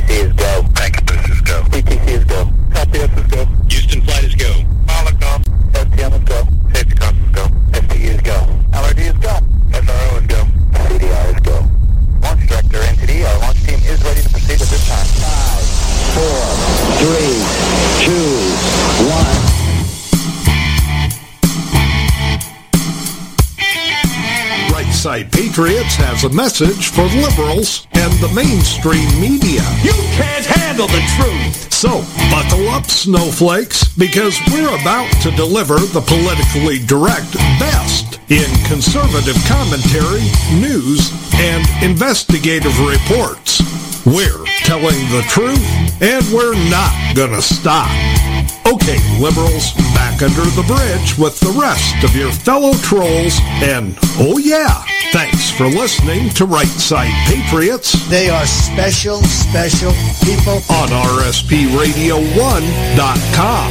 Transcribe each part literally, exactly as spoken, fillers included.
T T C is go. Vancouver is go. T T C is go. Southwest is go. Houston flight is go. Pilot go. S T M is go. Safety cost is go. S T U is go. L R D is go. S R O is go. C D R is go. Launch director, N T D, our launch team is ready to proceed at this time. Five, four, three, two, one. Right Side Patriots has a message for liberals and the mainstream media. You can't handle the truth! So, buckle up, snowflakes, because we're about to deliver the politically direct best in conservative commentary, news, and investigative reports. We're telling the truth, and we're not gonna stop. Okay, liberals, back under the bridge with the rest of your fellow trolls, and, oh yeah, thanks for listening to Right Side Patriots. They are special, special people. On R S P radio one dot com.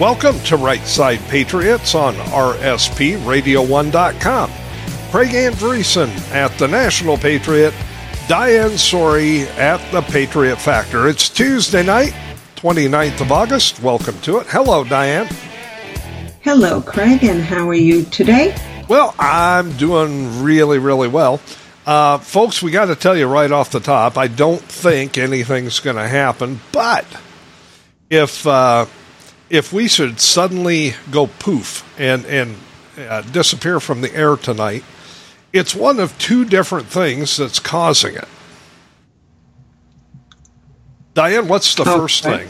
Welcome to Right Side Patriots on R S P radio one dot com. Craig Andresen at the National Patriot, Diane Sori at the Patriot Factor. It's Tuesday night, twenty-ninth of August. Welcome to it. Hello, Diane. Hello, Craig, and how are you today? Well, I'm doing really, really well. Uh, folks, we got to tell you right off the top, I don't think anything's going to happen, but if uh, if we should suddenly go poof and, and uh, disappear from the air tonight, it's one of two different things that's causing it. Diane, what's the okay. first thing?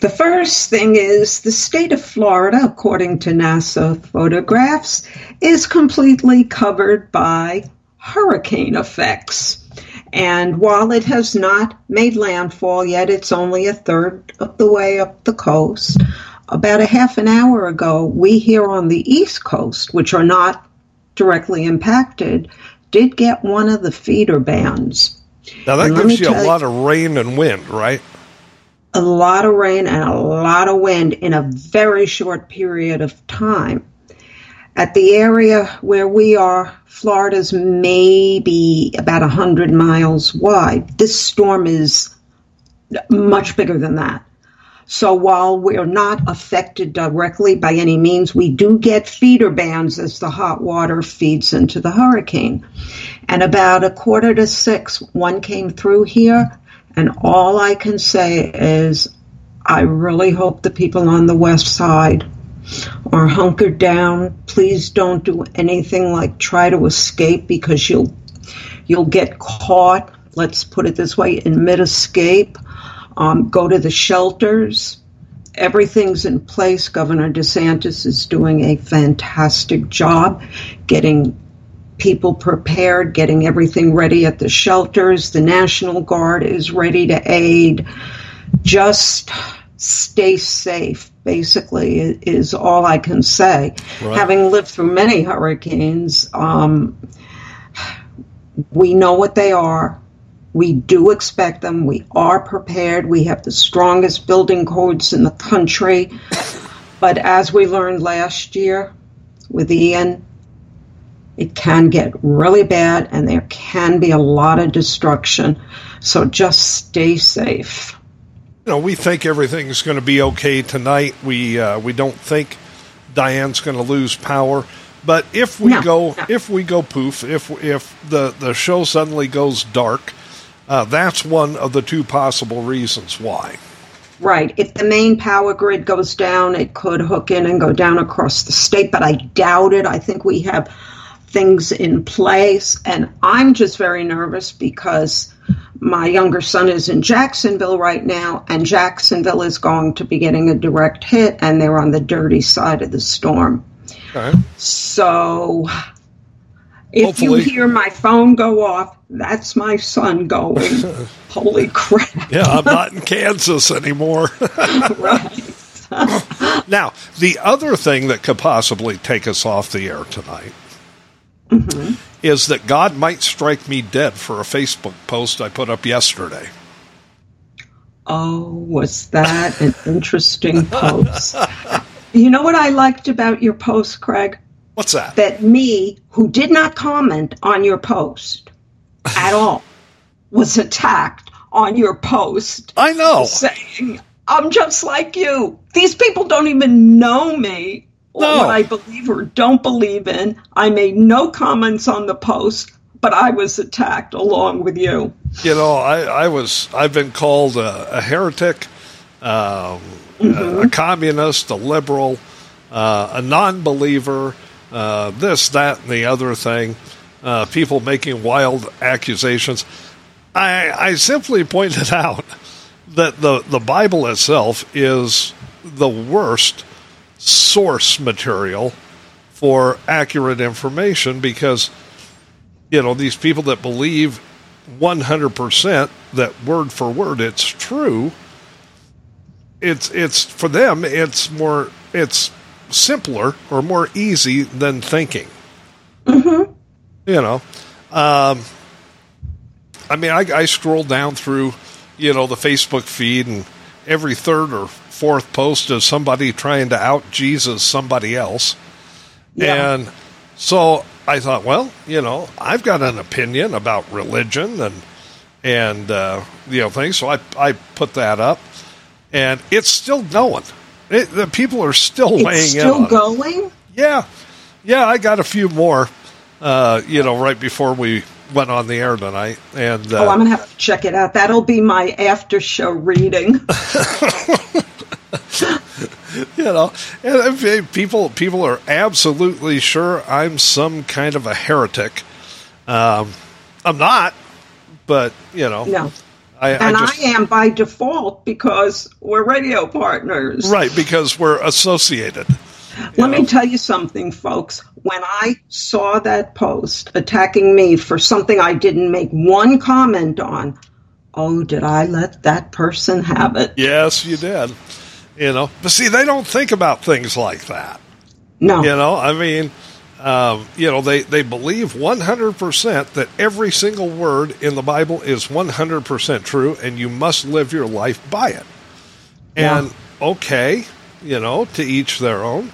The first thing is the state of Florida, according to NASA photographs, is completely covered by hurricane effects. And while it has not made landfall yet, it's only a third of the way up the coast. About a half an hour ago, we here on the East Coast, which are not directly impacted, did get one of the feeder bands. Now that gives you a lot of rain and wind, right? A lot of rain and a lot of wind in a very short period of time. At the area where we are, Florida's maybe about one hundred miles wide. This storm is much bigger than that. So while we're not affected directly by any means, we do get feeder bands as the hot water feeds into the hurricane. And about a quarter to six, one came through here, and all I can say is I really hope the people on the west side are hunkered down. Please don't do anything like try to escape, because you'll you'll get caught, let's put it this way, in mid-escape. Um, go to the shelters. Everything's in place. Governor DeSantis is doing a fantastic job getting people prepared, getting everything ready at the shelters. The National Guard is ready to aid. Just stay safe, basically, is all I can say. Right. Having lived through many hurricanes, um, we know what they are. We do expect them. We are prepared. We have the strongest building codes in the country. But as we learned last year with Ian, it can get really bad and there can be a lot of destruction. So just stay safe. You know, we think everything's going to be okay tonight. We uh, we don't think Diane's going to lose power. But if we no, go no. if we go poof, if if the, the show suddenly goes dark, Uh, that's one of the two possible reasons why. Right. If the main power grid goes down, it could hook in and go down across the state, but I doubt it. I think we have things in place, and I'm just very nervous because my younger son is in Jacksonville right now, and Jacksonville is going to be getting a direct hit, and they're on the dirty side of the storm. Okay. So if Hopefully. you hear my phone go off, that's my son going, holy crap. Yeah, I'm not in Kansas anymore. Right. Now, the other thing that could possibly take us off the air tonight mm-hmm. is that God might strike me dead for a Facebook post I put up yesterday. Oh, was that an interesting post? You know what I liked about your post, Craig? What's that? That me, who did not comment on your post, at all was attacked on your post. I know. Saying, I'm just like you. These people don't even know me, or no. what I believe or don't believe in. I made no comments on the post, but I was attacked along with you. You know, I, I was, I've been called a, a heretic, uh, mm-hmm. a, a communist, a liberal, uh, a non-believer, uh, this, that, and the other thing. Uh, people making wild accusations. I, I simply pointed out that the, the Bible itself is the worst source material for accurate information because, you know, these people that believe one hundred percent that word for word it's true, it's it's for them, it's more it's simpler or more easy than thinking. Mm-hmm. You know, um, I mean, I, I scroll down through, you know, the Facebook feed, and every third or fourth post is somebody trying to out Jesus somebody else. Yeah. And so I thought, well, you know, I've got an opinion about religion and, and uh, you know, things. So I, I put that up, and it's still going. It, the people are still it's weighing still in. It's still going? It. Yeah. Yeah, I got a few more, uh, you know, right before we went on the air tonight. And uh, oh, I'm going to have to check it out. That'll be my after-show reading. You know, and people people are absolutely sure I'm some kind of a heretic. Um, I'm not, but, you know. No. I, and I, just, I am by default because we're radio partners. Right, because we're associated. Let know? me tell you something, folks. When I saw that post attacking me for something I didn't make one comment on, oh, did I let that person have it? Yes, you did. You know, but see, they don't think about things like that. No. You know, I mean, um, you know, they, they believe one hundred percent that every single word in the Bible is one hundred percent true, and you must live your life by it. And, yeah. okay, you know, to each their own.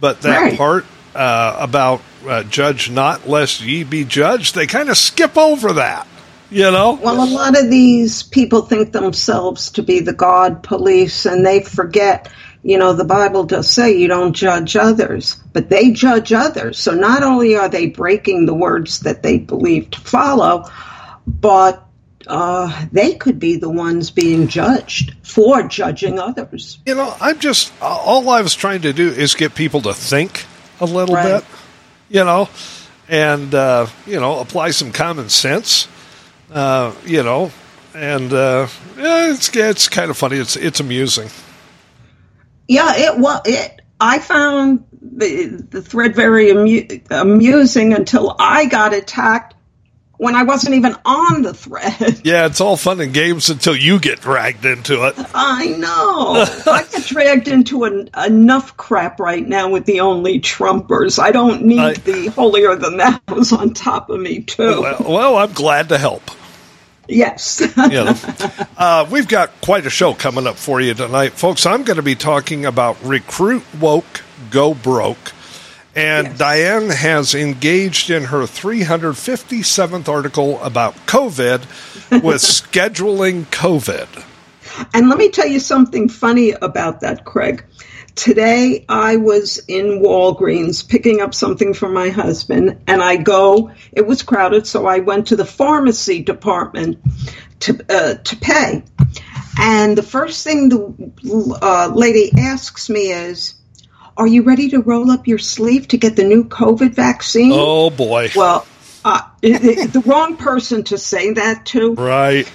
But that right. part uh, about uh, judge not lest ye be judged, they kind of skip over that. You know? Well, a lot of these people think themselves to be the God police, and they forget, you know, the Bible does say you don't judge others, but they judge others. So not only are they breaking the words that they believe to follow, but uh, they could be the ones being judged for judging others. You know, I'm just, all I was trying to do is get people to think a little right. bit, you know, and, uh, you know, apply some common sense. Uh, you know, and uh, it's it's kind of funny. It's it's amusing. Yeah, it was. It, I found the the thread very amu- amusing until I got attacked when I wasn't even on the thread. Yeah, it's all fun and games until you get dragged into it. I know. I get dragged into an, enough crap right now with the only Trumpers. I don't need I, the holier than that was on top of me too. Well, well I'm glad to help. Yes. You know, uh, we've got quite a show coming up for you tonight, folks. I'm going to be talking about Recruit Woke, Go Broke. And yes. Diane has engaged in her three hundred fifty-seventh article about COVID with scheduling COVID. And let me tell you something funny about that, Craig. Today I was in Walgreens picking up something for my husband, and I go, it was crowded, so I went to the pharmacy department to uh, to pay. And the first thing the uh, lady asks me is, are you ready to roll up your sleeve to get the new COVID vaccine? Oh, boy. Well, uh, the wrong person to say that to. Right.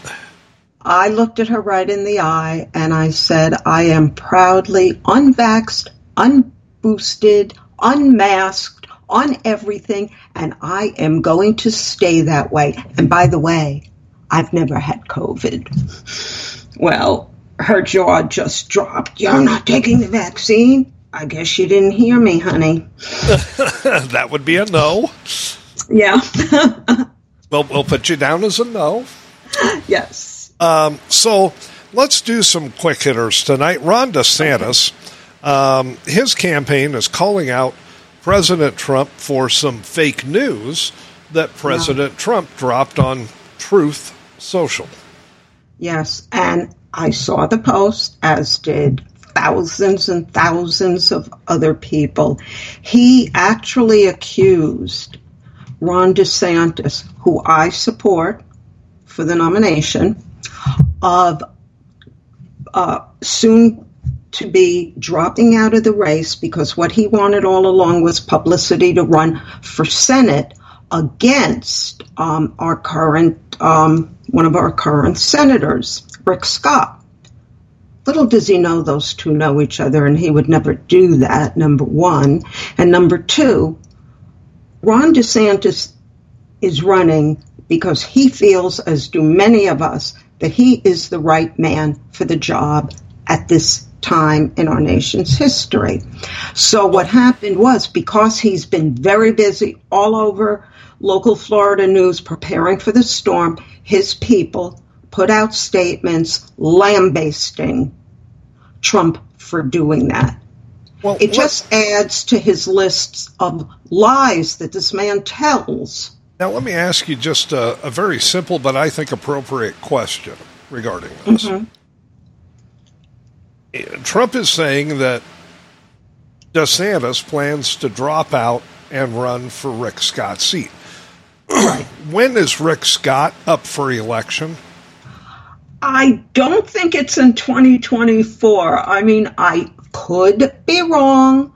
I looked at her right in the eye, and I said, I am proudly unvaxxed, unboosted, unmasked, on everything, and I am going to stay that way. And by the way, I've never had COVID. Well, her jaw just dropped. You're not taking the vaccine? I guess you didn't hear me, honey. That would be a no. Yeah. We'll, we'll put you down as a no. Yes. Um, so let's do some quick hitters tonight. Ron DeSantis, um, his campaign is calling out President Trump for some fake news that President yeah. Trump dropped on Truth Social. Yes, and I saw the post, as did thousands and thousands of other people. He actually accused Ron DeSantis, who I support for the nomination, of uh, soon to be dropping out of the race because what he wanted all along was publicity to run for Senate against um, our current, um, one of our current senators, Rick Scott. Little does he know those two know each other, and he would never do that, number one. And number two, Ron DeSantis is running because he feels, as do many of us, that he is the right man for the job at this time in our nation's history. So what happened was, because he's been very busy all over local Florida news preparing for the storm, his people put out statements lambasting Trump for doing that. Well, it just adds to his lists of lies that this man tells. Now, let me ask you just a, a very simple but I think appropriate question regarding this. Mm-hmm. Trump is saying that DeSantis plans to drop out and run for Rick Scott's seat. Right. When is Rick Scott up for election? I don't think it's in twenty twenty-four. I mean, I could be wrong,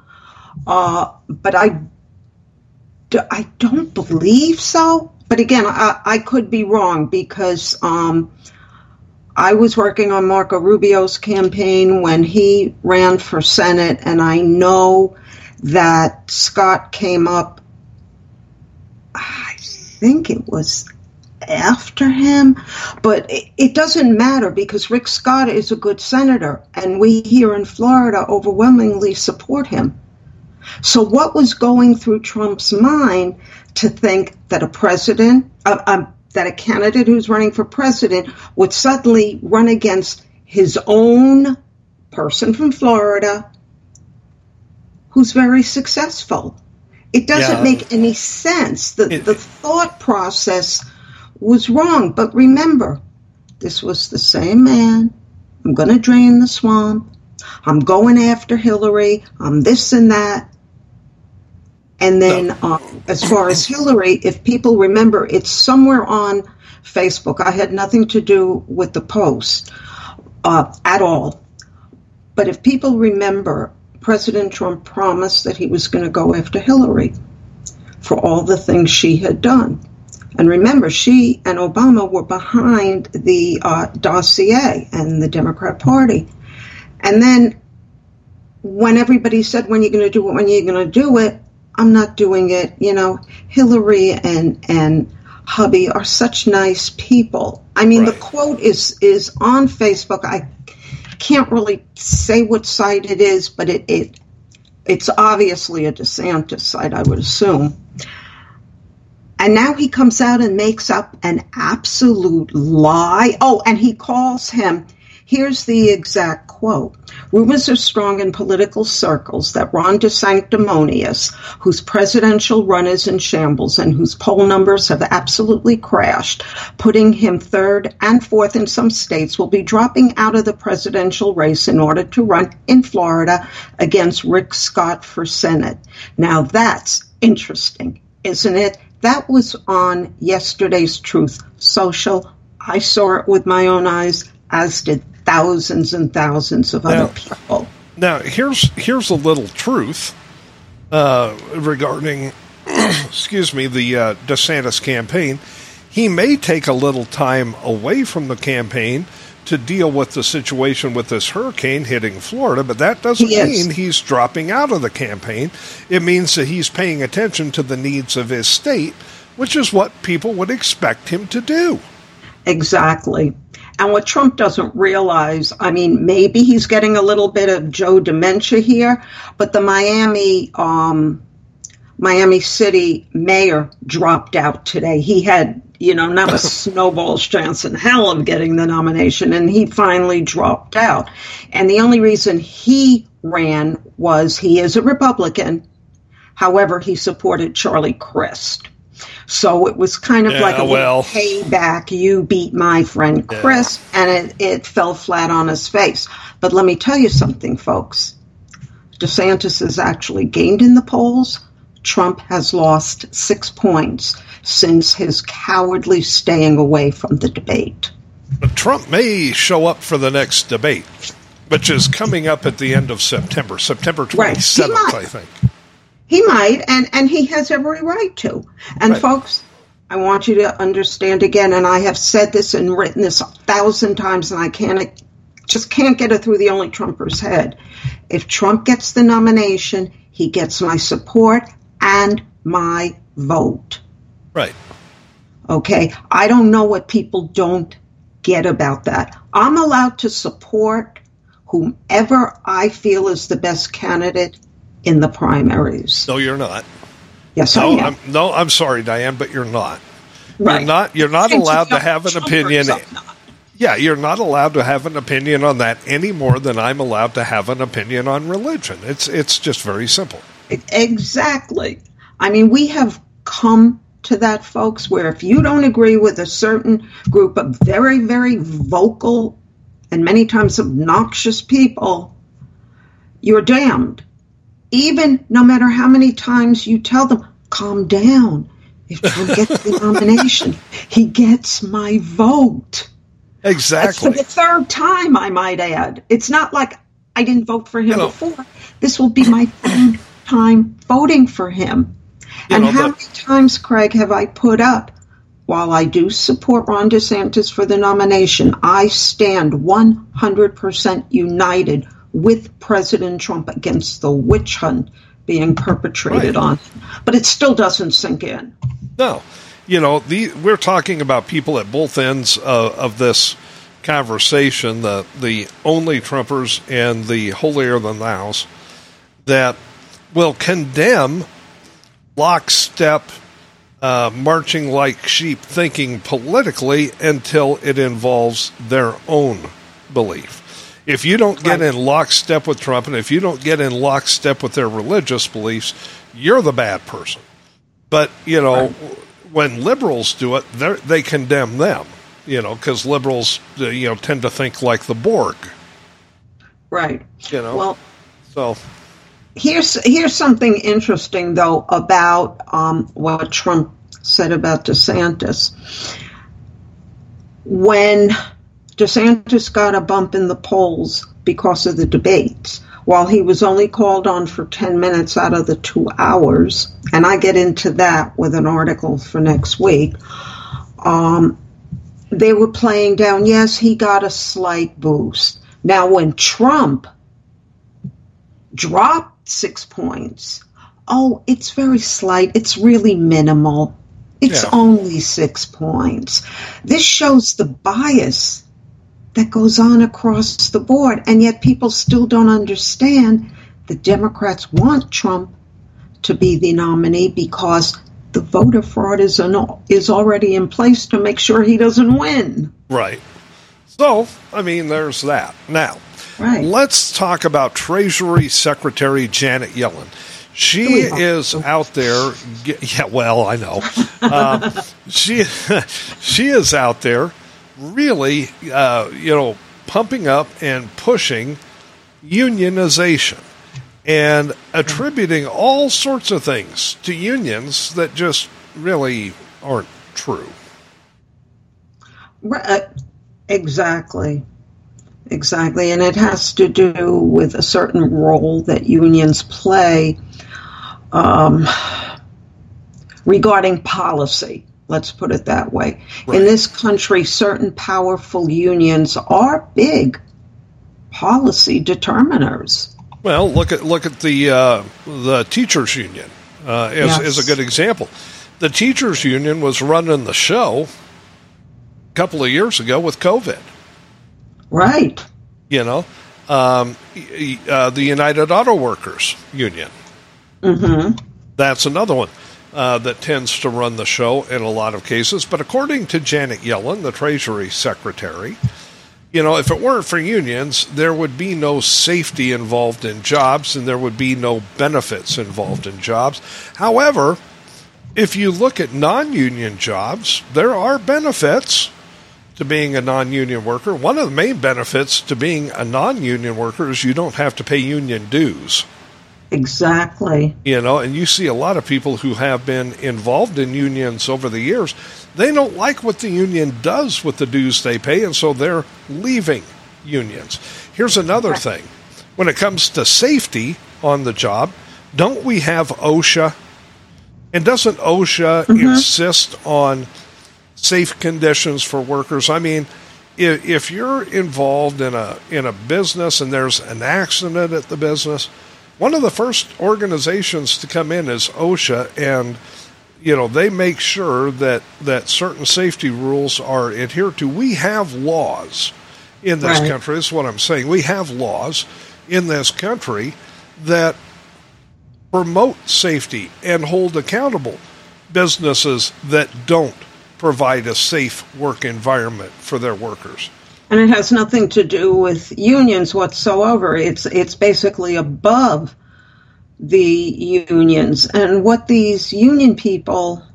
uh, but I, I don't believe so. But again, I, I could be wrong because um, I was working on Marco Rubio's campaign when he ran for Senate, and I know that Scott came up, I think it was after him, but it, it doesn't matter because Rick Scott is a good senator, and we here in Florida overwhelmingly support him. So what was going through Trump's mind to think that a president, uh, um, that a candidate who's running for president would suddenly run against his own person from Florida who's very successful? It doesn't yeah. make any sense. The, it, the thought process was wrong. But remember, this was the same man. I'm going to drain the swamp. I'm going after Hillary. I'm this and that. And then no. um, as far as Hillary, if people remember, it's somewhere on Facebook. I had nothing to do with the post uh, at all. But if people remember, President Trump promised that he was going to go after Hillary for all the things she had done. And remember, she and Obama were behind the uh, dossier and the Democrat Party. And then when everybody said, when are you going to do it, when are you going to do it, I'm not doing it. You know, Hillary and, and hubby are such nice people. I mean, right. The quote is, is on Facebook. I can't really say what site it is, but it, it it's obviously a DeSantis site, I would assume. And now he comes out and makes up an absolute lie. Oh, and he calls him, here's the exact quote, rumors are strong in political circles that Ron DeSanctimonious, whose presidential run is in shambles and whose poll numbers have absolutely crashed, putting him third and fourth in some states, will be dropping out of the presidential race in order to run in Florida against Rick Scott for Senate. Now that's interesting, isn't it? That was on yesterday's Truth Social. I saw it with my own eyes, as did thousands and thousands of now, other people. Now, here's here's a little truth uh, regarding, excuse me, the uh, DeSantis campaign. He may take a little time away from the campaign to deal with the situation with this hurricane hitting Florida, but that doesn't yes. mean he's dropping out of the campaign. It means that he's paying attention to the needs of his state, which is what people would expect him to do. Exactly. And what Trump doesn't realize, I mean, maybe he's getting a little bit of Joe dementia here, but the Miami um, Miami City mayor dropped out today. He had You know, not a snowball's chance in hell of getting the nomination, and he finally dropped out. And the only reason he ran was he is a Republican. However, he supported Charlie Crist. So it was kind of yeah, like a well. payback. You beat my friend Chris, yeah. and it, it fell flat on his face. But let me tell you something, folks. DeSantis has actually gained in the polls. Trump has lost six points since his cowardly staying away from the debate. But Trump may show up for the next debate, which is coming up at the end of September, September twenty-seventh, right. I think. He might, and, and he has every right to. And right. folks, I want you to understand again, and I have said this and written this a thousand times, and I can't, just can't get it through the only Trumper's head. If Trump gets the nomination, he gets my support and my vote. Right. Okay, I don't know what people don't get about that. I'm allowed to support whomever I feel is the best candidate in the primaries. No, you're not. Yes, no, I am. I'm, no, I'm sorry, Diane, but you're not. Right. You're not. You're not it's allowed to have an opinion. Yeah, you're not allowed to have an opinion on that any more than I'm allowed to have an opinion on religion. It's it's just very simple. Exactly. I mean, we have come to that, folks, where if you don't agree with a certain group of very, very vocal and many times obnoxious people, you're damned. Even no matter how many times you tell them, calm down. If Trump gets the nomination, he gets my vote. Exactly. That's for the third time, I might add. It's not like I didn't vote for him you know, before. This will be my third time voting for him. And know, how many times, Craig, have I put up? While I do support Ron DeSantis for the nomination, I stand one hundred percent united with President Trump against the witch hunt being perpetrated right. on him. But it still doesn't sink in. No. You know, the, we're talking about people at both ends uh, of this conversation, the, the only Trumpers and the holier-than-thous, that will condemn lockstep Uh, marching like sheep, thinking politically until it involves their own belief. If you don't get in lockstep with Trump, and if you don't get in lockstep with their religious beliefs, you're the bad person. But, you know, right. when liberals do it, they condemn them, you know, because liberals, you know, tend to think like the Borg. Right. You know, well, so... Here's here's something interesting, though, about um, what Trump said about DeSantis. When DeSantis got a bump in the polls because of the debates, while he was only called on for ten minutes out of the two hours, and I get into that with an article for next week, um, they were playing down, yes, he got a slight boost. Now, when Trump dropped six points. Oh, it's very slight. It's really minimal. It's yeah. only six points. This shows the bias that goes on across the board, and yet people still don't understand the Democrats want Trump to be the nominee because the voter fraud is an, is already in place to make sure he doesn't win. Right. So, I mean, there's that. Now, right. let's talk about Treasury Secretary Janet Yellen. She is out there. Yeah, well, I know. Uh, she she is out there, really, uh, you know, pumping up and pushing unionization and attributing all sorts of things to unions that just really aren't true. Right. Exactly. Exactly, and it has to do with a certain role that unions play um, regarding policy, let's put it that way. Right. In this country, certain powerful unions are big policy determiners. Well, look at look at the, uh, the teachers union uh, as, yes. as a good example. The teachers union was running the show a couple of years ago with COVID. Right. You know, um, uh, the United Auto Workers Union. Mm-hmm. That's another one uh, that tends to run the show in a lot of cases. But according to Janet Yellen, the Treasury Secretary, you know, if it weren't for unions, there would be no safety involved in jobs and there would be no benefits involved in jobs. However, If you look at non-union jobs, there are benefits to being a non-union worker. One of the main benefits to being a non-union worker is you don't have to pay union dues. Exactly. You know, and you see a lot of people who have been involved in unions over the years, they don't like what the union does with the dues they pay, and so they're leaving unions. Here's another thing. When it comes to safety on the job, don't we have OSHA? And doesn't OSHA mm-hmm. insist on safe conditions for workers? I mean, if, if you're involved in a in a business and there's an accident at the business, one of the first organizations to come in is OSHA, and you know they make sure that, that certain safety rules are adhered to. We have laws in this right. country. That's what I'm saying. We have laws in this country that promote safety and hold accountable businesses that don't provide a safe work environment for their workers. And it has nothing to do with unions whatsoever. It's it's basically above the unions. And what these union people,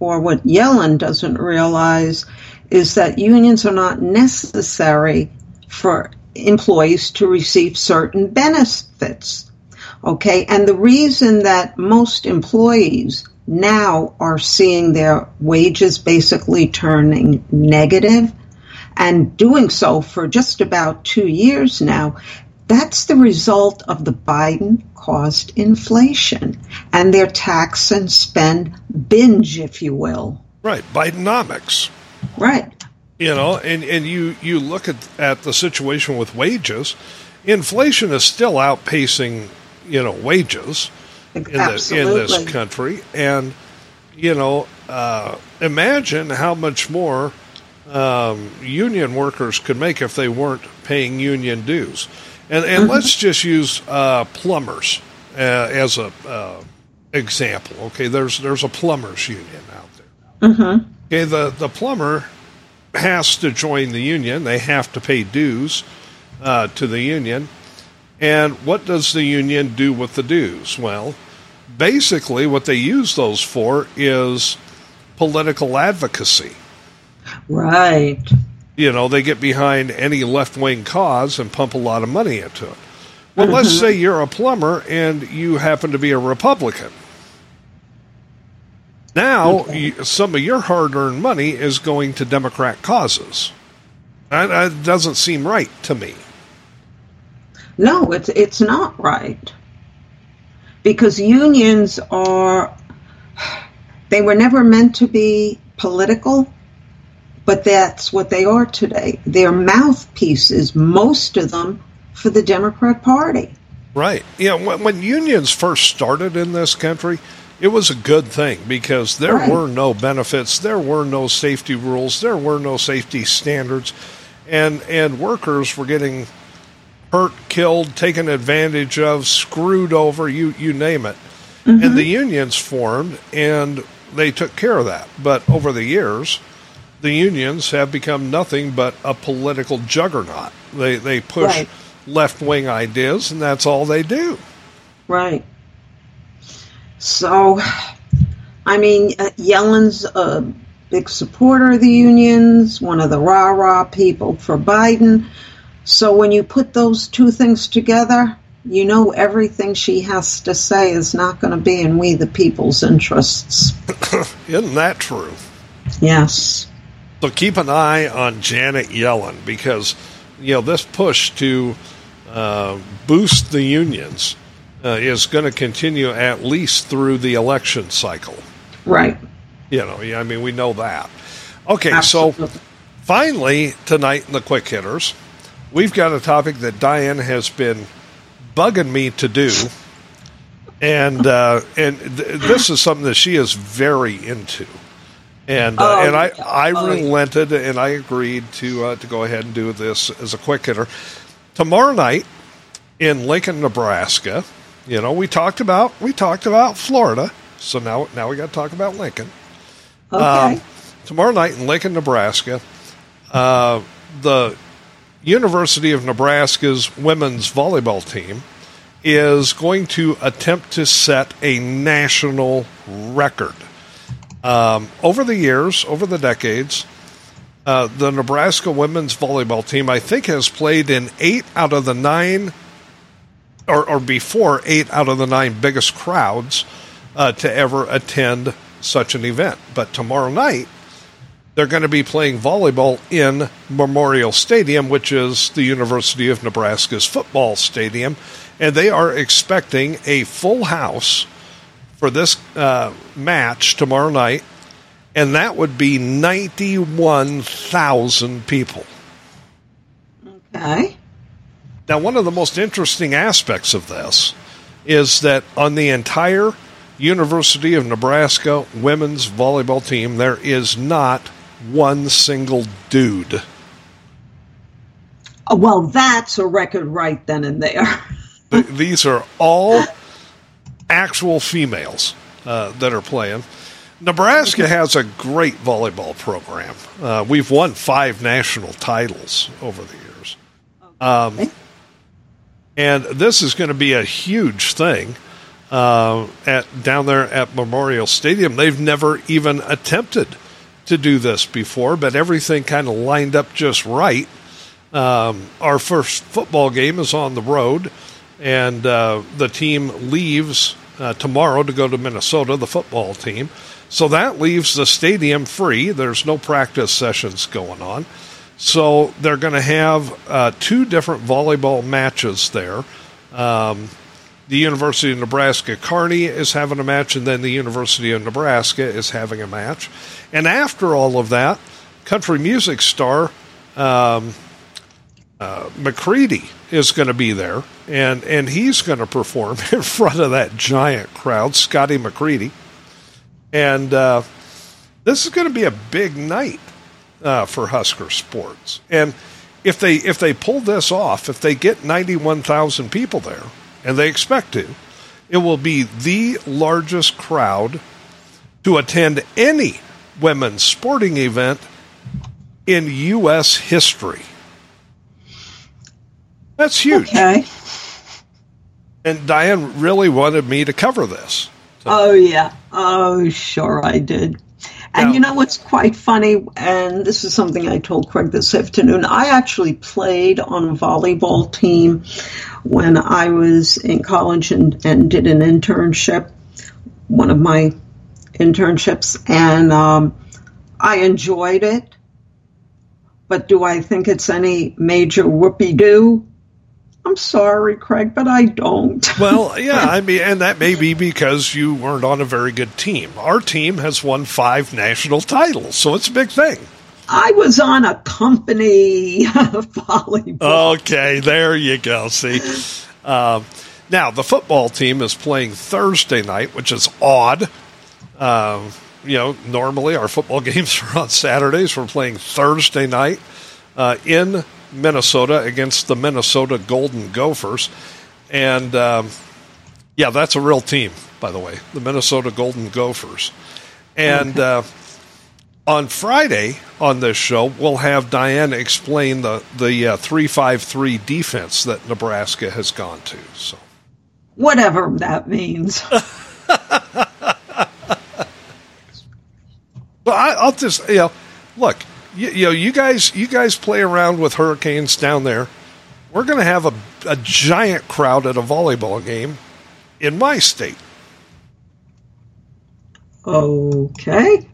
or what Yellen doesn't realize, is that unions are not necessary for employees to receive certain benefits. Okay, and the reason that most employees now are seeing their wages basically turning negative, and doing so for just about two years now, that's the result of the Biden-caused inflation and their tax and spend binge, if you will. Right, Bidenomics. Right. You know, and, and you, you look at, at the situation with wages, inflation is still outpacing, you know, wages in, the, in this country. And, you know, uh, imagine how much more Um, union workers could make if they weren't paying union dues. And and mm-hmm. let's just use uh, plumbers uh, as a uh, example. Okay, there's there's a plumbers union out there. Mm-hmm. Okay, the, the plumber has to join the union. They have to pay dues uh, to the union. And what does the union do with the dues? Well, basically what they use those for is political advocacy. Right. You know, they get behind any left-wing cause and pump a lot of money into it. Well, mm-hmm. let's say you're a plumber and you happen to be a Republican. Now, okay. you, some of your hard-earned money is going to Democrat causes. That, that doesn't seem right to me. No, it's, it's not right. Because unions are, they were never meant to be political. But that's what they are today. They're mouthpieces, most of them, for the Democrat Party. Right. Yeah. When, when unions first started in this country, it was a good thing because there right. were no benefits, there were no safety rules, there were no safety standards, and and workers were getting hurt, killed, taken advantage of, screwed over, you you name it. Mm-hmm. And the unions formed, and they took care of that. But over the years, the unions have become nothing but a political juggernaut. They they push right. left-wing ideas, and that's all they do. Right. So, I mean, Yellen's a big supporter of the unions, one of the rah-rah people for Biden. So when you put those two things together, you know everything she has to say is not going to be in we the people's interests. Isn't that true? Yes. So keep an eye on Janet Yellen because, you know, this push to uh, boost the unions uh, is going to continue at least through the election cycle. Right. You know, I mean, we know that. Okay, absolutely. So finally, tonight in the Quick Hitters, we've got a topic that Diane has been bugging me to do. And, uh, and th- this is something that she is very into. And uh, oh, and I, I oh, relented, yeah. and I agreed to uh, to go ahead and do this as a quick hitter. Tomorrow night in Lincoln, Nebraska, you know, we talked about we talked about Florida, so now now we got to talk about Lincoln. Okay. Um, tomorrow night in Lincoln, Nebraska, uh, the University of Nebraska's women's volleyball team is going to attempt to set a national record Um, over the years, over the decades, uh, the Nebraska women's volleyball team, I think, has played in eight out of the nine, or, or before eight out of the nine biggest crowds uh, to ever attend such an event. But tomorrow night, they're going to be playing volleyball in Memorial Stadium, which is the University of Nebraska's football stadium, and they are expecting a full house for this uh, match tomorrow night, and that would be ninety-one thousand people. Okay. Now, one of the most interesting aspects of this is that on the entire University of Nebraska women's volleyball team, there is not one single dude. Oh, well, that's a record right then and there. These are all actual females uh, that are playing. Nebraska has a great volleyball program. Uh, we've won five national titles over the years. Um, and this is going to be a huge thing uh, at down there at Memorial Stadium. They've never even attempted to do this before, but everything kind of lined up just right. Um, our first football game is on the road, and uh, the team leaves uh, tomorrow to go to Minnesota, the football team. So that leaves the stadium free. There's no practice sessions going on. So they're going to have uh, two different volleyball matches there. Um, the University of Nebraska-Kearney is having a match, and then the University of Nebraska is having a match. And after all of that, country music star um, uh, McCready is going to be there, and, and he's going to perform in front of that giant crowd, Scotty McCready. And uh, this is going to be a big night uh, for Husker sports. And if they if they pull this off, if they get ninety-one thousand people there, and they expect to, it will be the largest crowd to attend any women's sporting event in U S history. That's huge. Okay. And Diane really wanted me to cover this. So. Oh, yeah. Oh, sure I did. And now, you know what's quite funny, and this is something I told Craig this afternoon, I actually played on a volleyball team when I was in college and, and did an internship, one of my internships, and um, I enjoyed it. But do I think it's any major whoopee-doo? I'm sorry, Craig, but I don't. Well, yeah, I mean, and that may be because you weren't on a very good team. Our team has won five national titles, so it's a big thing. I was on a company volleyball. Okay, there you go. See, um, now the football team is playing Thursday night, which is odd. Um, you know, normally our football games are on Saturdays. We're playing Thursday night uh, in Minnesota against the Minnesota Golden Gophers. And, um, yeah, that's a real team, by the way, the Minnesota Golden Gophers. And uh, on Friday on this show, we'll have Diane explain the, the uh, three five three defense that Nebraska has gone to. So, whatever that means. Well, I, I'll just, you know, look. You, you know, you guys, you guys play around with hurricanes down there. We're going to have a, a giant crowd at a volleyball game in my state. Okay.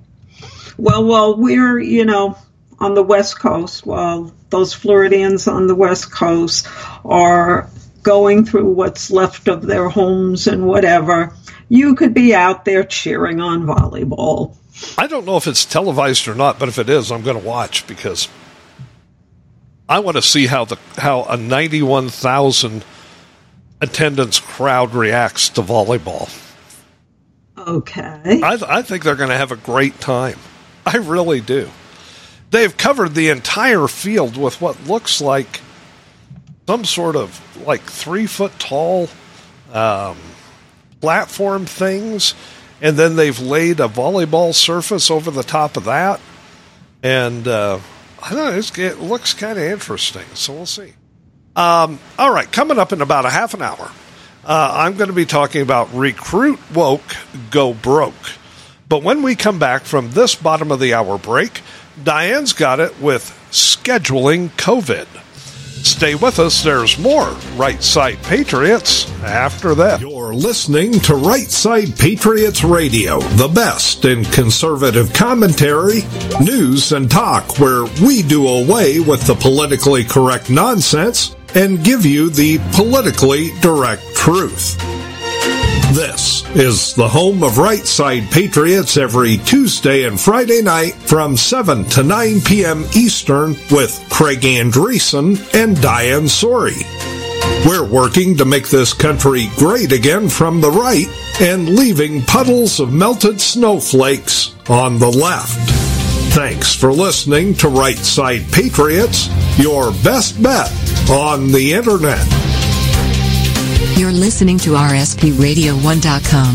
Well, well, we're, you know, on the West Coast. Well, those Floridians on the West Coast are going through what's left of their homes and whatever. You could be out there cheering on volleyball. I don't know if it's televised or not, but if it is, I'm going to watch because I want to see how the how a ninety-one thousand attendance crowd reacts to volleyball. Okay. I, th- I think they're going to have a great time. I really do. They've covered the entire field with what looks like some sort of like three-foot-tall um, platform things. And then they've laid a volleyball surface over the top of that. And uh, I don't know, it's, it looks kind of interesting. So we'll see. Um, all right, coming up in about a half an hour, uh, I'm going to be talking about Recruit Woke, Go Broke. But when we come back from this bottom of the hour break, Diane's got it with scheduling COVID. Stay with us. There's more Right Side Patriots after that. You're listening to Right Side Patriots Radio, the best in conservative commentary, news, and talk, where we do away with the politically correct nonsense and give you the politically direct truth. This is the home of Right Side Patriots every Tuesday and Friday night from seven to nine p.m. Eastern with Craig Andresen and Diane Sori. We're working to make this country great again from the right and leaving puddles of melted snowflakes on the left. Thanks for listening to Right Side Patriots, your best bet on the internet. You're listening to R S P Radio one dot com.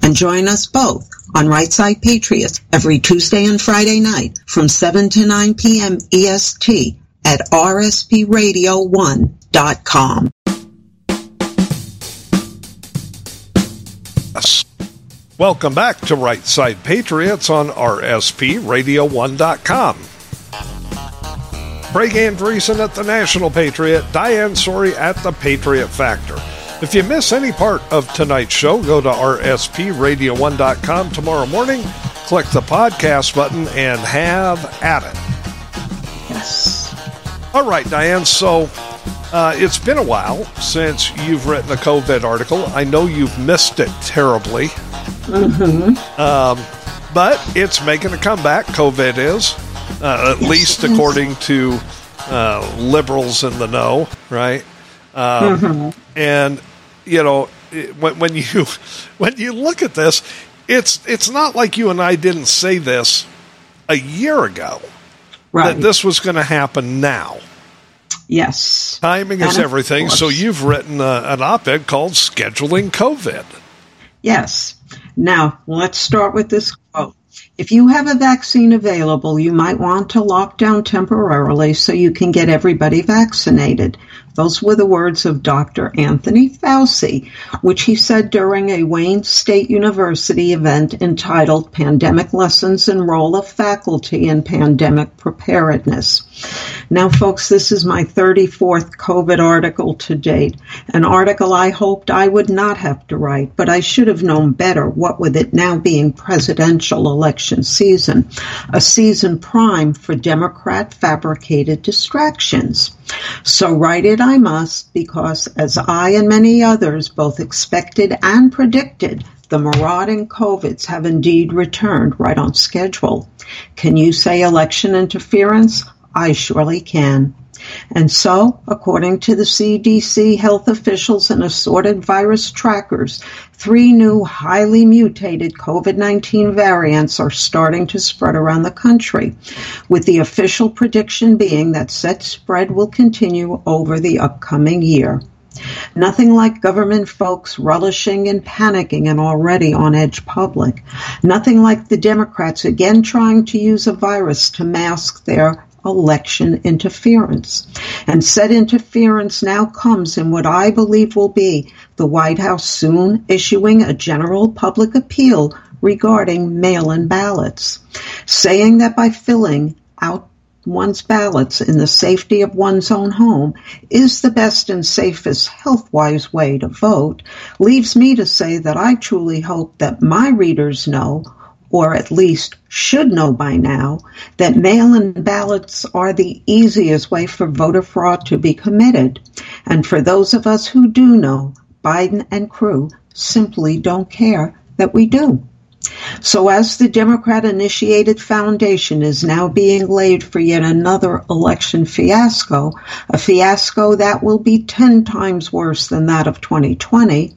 And join us both on Right Side Patriots every Tuesday and Friday night from seven to nine p.m. E S T at R S P radio one dot com. Welcome back to Right Side Patriots on R S P radio one dot com. Craig Andresen at the National Patriot, Diane Sori at the Patriot Factor. If you miss any part of tonight's show, go to R S P radio one dot com tomorrow morning, click the podcast button, and have at it. Yes. All right, Diane, so uh, it's been a while since you've written a COVID article. I know you've missed it terribly. Mm-hmm. Um, but it's making a comeback, COVID is, uh, at yes. least according to uh, liberals in the know, right? Um, mm-hmm. And, you know, when, when you when you look at this, it's it's not like you and I didn't say this a year ago, right, that this was going to happen now. Yes. Timing and is everything. So you've written a, an op-ed called Scheduling COVID. Yes. Now, let's start with this quote. If you have a vaccine available, you might want to lock down temporarily so you can get everybody vaccinated. Those were the words of Doctor Anthony Fauci, which he said during a Wayne State University event entitled Pandemic Lessons and Role of Faculty in Pandemic Preparedness. Now, folks, this is my thirty-fourth COVID article to date, an article I hoped I would not have to write, but I should have known better, what with it now being presidential election season, a season prime for Democrat-fabricated distractions. So write it I must, because as I and many others both expected and predicted, the marauding COVIDs have indeed returned right on schedule. Can you say election interference? I surely can. And so, according to the C D C, health officials, and assorted virus trackers, three new highly mutated COVID nineteen variants are starting to spread around the country, with the official prediction being that such spread will continue over the upcoming year. Nothing like government folks relishing and panicking an already on-edge public. Nothing like the Democrats again trying to use a virus to mask their election interference. And said interference now comes in what I believe will be the White House soon issuing a general public appeal regarding mail-in ballots, saying that by filling out one's ballots in the safety of one's own home is the best and safest health-wise way to vote, leaves me to say that I truly hope that my readers know or at least should know by now, that mail-in ballots are the easiest way for voter fraud to be committed. And for those of us who do know, Biden and crew simply don't care that we do. So as the Democrat-initiated foundation is now being laid for yet another election fiasco, a fiasco that will be ten times worse than that of twenty twenty,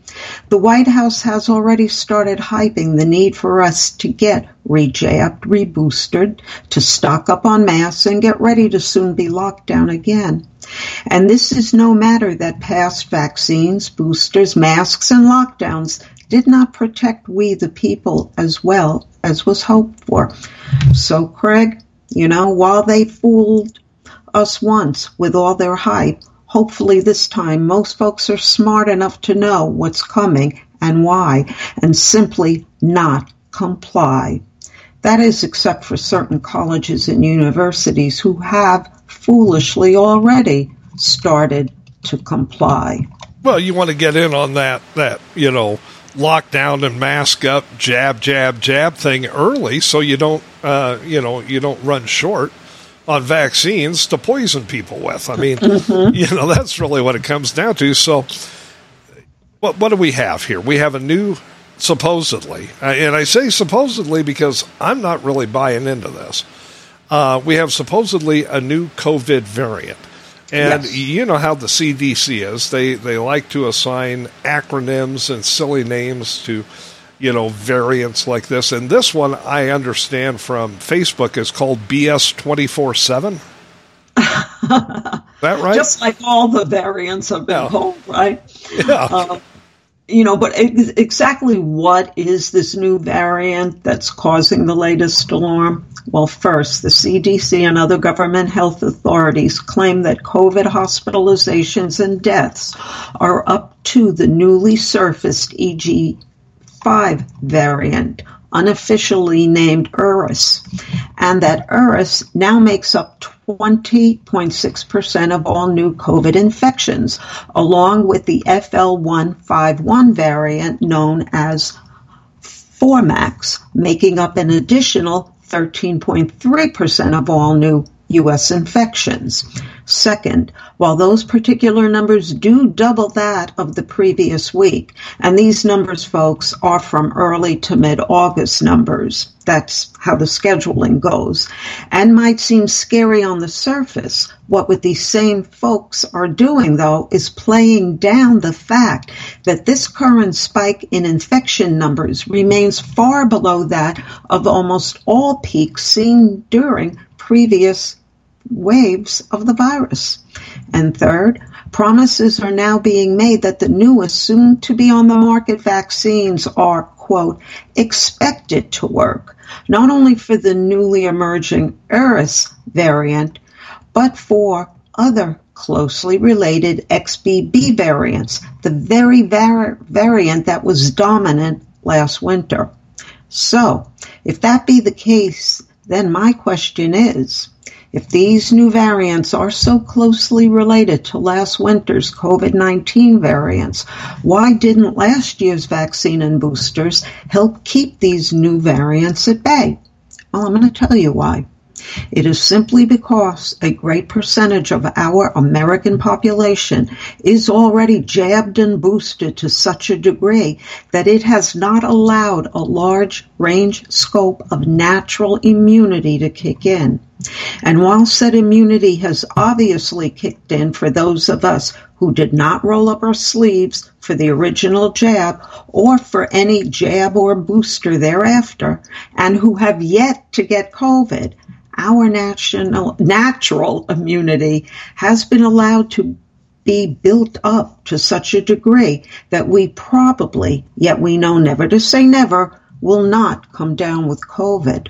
the White House has already started hyping the need for us to get re-jabbed, re-boosted, to stock up on masks, and get ready to soon be locked down again. And this is no matter that past vaccines, boosters, masks, and lockdowns did not protect we the people as well as was hoped for. So, Craig, you know, while they fooled us once with all their hype, hopefully this time most folks are smart enough to know what's coming and why, and simply not comply. That is, except for certain colleges and universities who have foolishly already started to comply. Well, you want to get in on that, that, you know, lockdown and mask up, jab, jab, jab thing early, so you don't, uh, you know, you don't run short on vaccines to poison people with. I mean, mm-hmm. you know, that's really what it comes down to. So, what what do we have here? We have a new, supposedly, and I say supposedly because I'm not really buying into this. Uh, we have supposedly a new COVID variant. And yes. You know how the C D C is. They they like to assign acronyms and silly names to, you know, variants like this. And this one, I understand from Facebook, is called B S twenty-four seven. Is that right? Just like all the variants have been yeah. called, right? Yeah. Uh, you know, but ex- exactly what is this new variant that's causing the latest alarm? Well, first, the C D C and other government health authorities claim that COVID hospitalizations and deaths are up to the newly surfaced E G five variant, unofficially named E R S, and that E R S now makes up twenty point six percent of all new COVID infections, along with the F L one fifty-one variant known as four max, making up an additional thirteen point three percent of all new U S infections. Second, while those particular numbers do double that of the previous week, and these numbers, folks, are from early to mid-August numbers. That's how the scheduling goes, and might seem scary on the surface. What with these same folks are doing, though, is playing down the fact that this current spike in infection numbers remains far below that of almost all peaks seen during previous waves of the virus. And third, promises are now being made that the newest, soon-to-be-on-the-market vaccines are, quote, expected to work, not only for the newly emerging E R S variant, but for other closely related X B B variants, the very var- variant that was dominant last winter. So, if that be the case, then my question is, if these new variants are so closely related to last winter's COVID nineteen variants, why didn't last year's vaccine and boosters help keep these new variants at bay? Well, I'm going to tell you why. It is simply because a great percentage of our American population is already jabbed and boosted to such a degree that it has not allowed a large range scope of natural immunity to kick in. And while said immunity has obviously kicked in for those of us who did not roll up our sleeves for the original jab or for any jab or booster thereafter, and who have yet to get COVID, our national, natural immunity has been allowed to be built up to such a degree that we probably, yet we know never to say never, will not come down with COVID.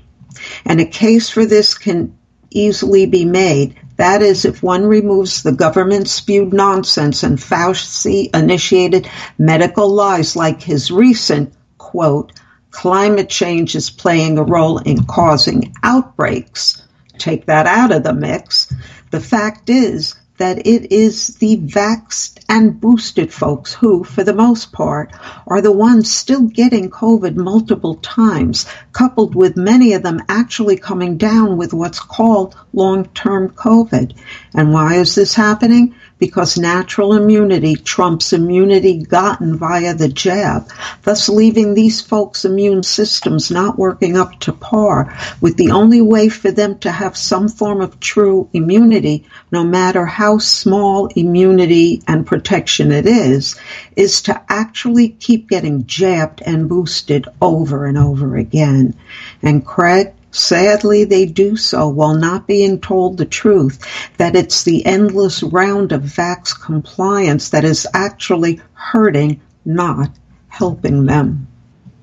And a case for this can easily be made. That is, if one removes the government-spewed nonsense and Fauci-initiated medical lies like his recent, quote, climate change is playing a role in causing outbreaks. Take that out of the mix. The fact is that it is the vaxxed and boosted folks who, for the most part, are the ones still getting COVID multiple times, coupled with many of them actually coming down with what's called long-term COVID. And why is this happening? Because natural immunity trumps immunity gotten via the jab, thus leaving these folks' immune systems not working up to par, with the only way for them to have some form of true immunity, no matter how small immunity and protection it is, is to actually keep getting jabbed and boosted over and over again. And Craig, sadly, they do so while not being told the truth, that it's the endless round of vax compliance that is actually hurting, not helping them.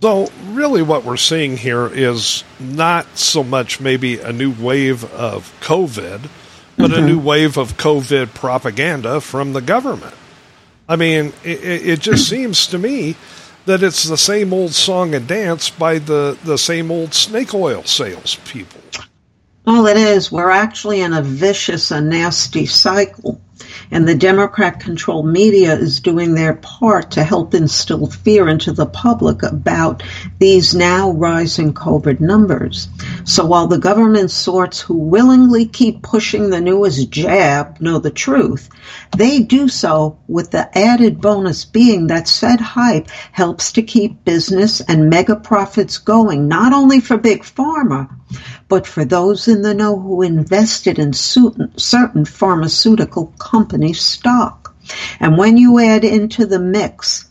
So really what we're seeing here is not so much maybe a new wave of COVID, but mm-hmm. a new wave of COVID propaganda from the government. I mean, it, it just seems to me that it's the same old song and dance by the, the same old snake oil salespeople. Well, it is. We're actually in a vicious and nasty cycle. And the Democrat-controlled media is doing their part to help instill fear into the public about these now rising COVID numbers. So while the government sorts who willingly keep pushing the newest jab know the truth, they do so with the added bonus being that said hype helps to keep business and mega profits going, not only for Big Pharma, but for those in the know who invested in certain pharmaceutical company stock. And when you add into the mix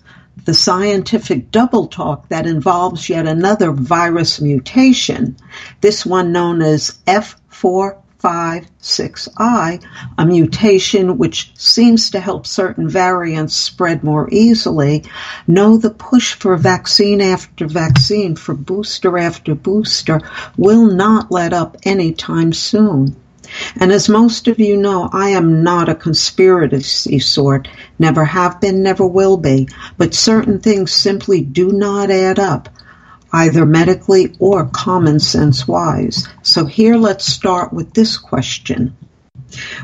the scientific double talk that involves yet another virus mutation, this one known as F four five six I, a mutation which seems to help certain variants spread more easily, know the push for vaccine after vaccine, for booster after booster, will not let up anytime soon. And as most of you know, I am not a conspiracy sort, never have been, never will be, but certain things simply do not add up, either medically or common sense wise. So here let's start with this question.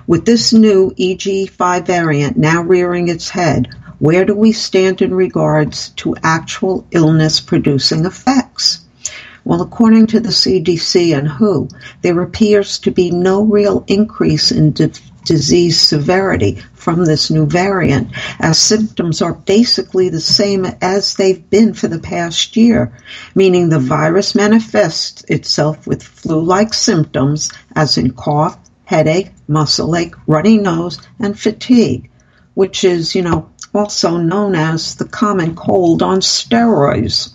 With this new E G five variant now rearing its head, where do we stand in regards to actual illness-producing effects? Well, according to the C D C and W H O, there appears to be no real increase in di- disease severity from this new variant, as symptoms are basically the same as they've been for the past year, meaning the virus manifests itself with flu-like symptoms, as in cough, headache, muscle ache, runny nose, and fatigue, which is, you know, also known as the common cold on steroids.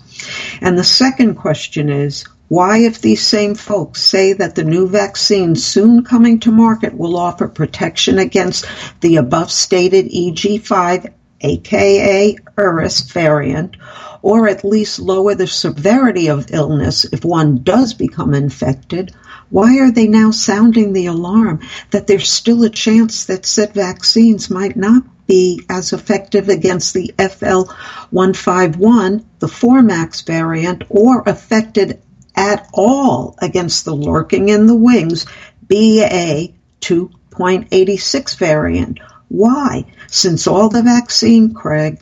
And the second question is, why, if these same folks say that the new vaccine soon coming to market will offer protection against the above-stated E G five, aka R S variant, or at least lower the severity of illness if one does become infected, why are they now sounding the alarm that there's still a chance that said vaccines might not be as effective against the F L one fifty-one, the Formax variant, or affected at all against the lurking in the wings B A two point eight six variant? Why? Since all the vaccine, Craig,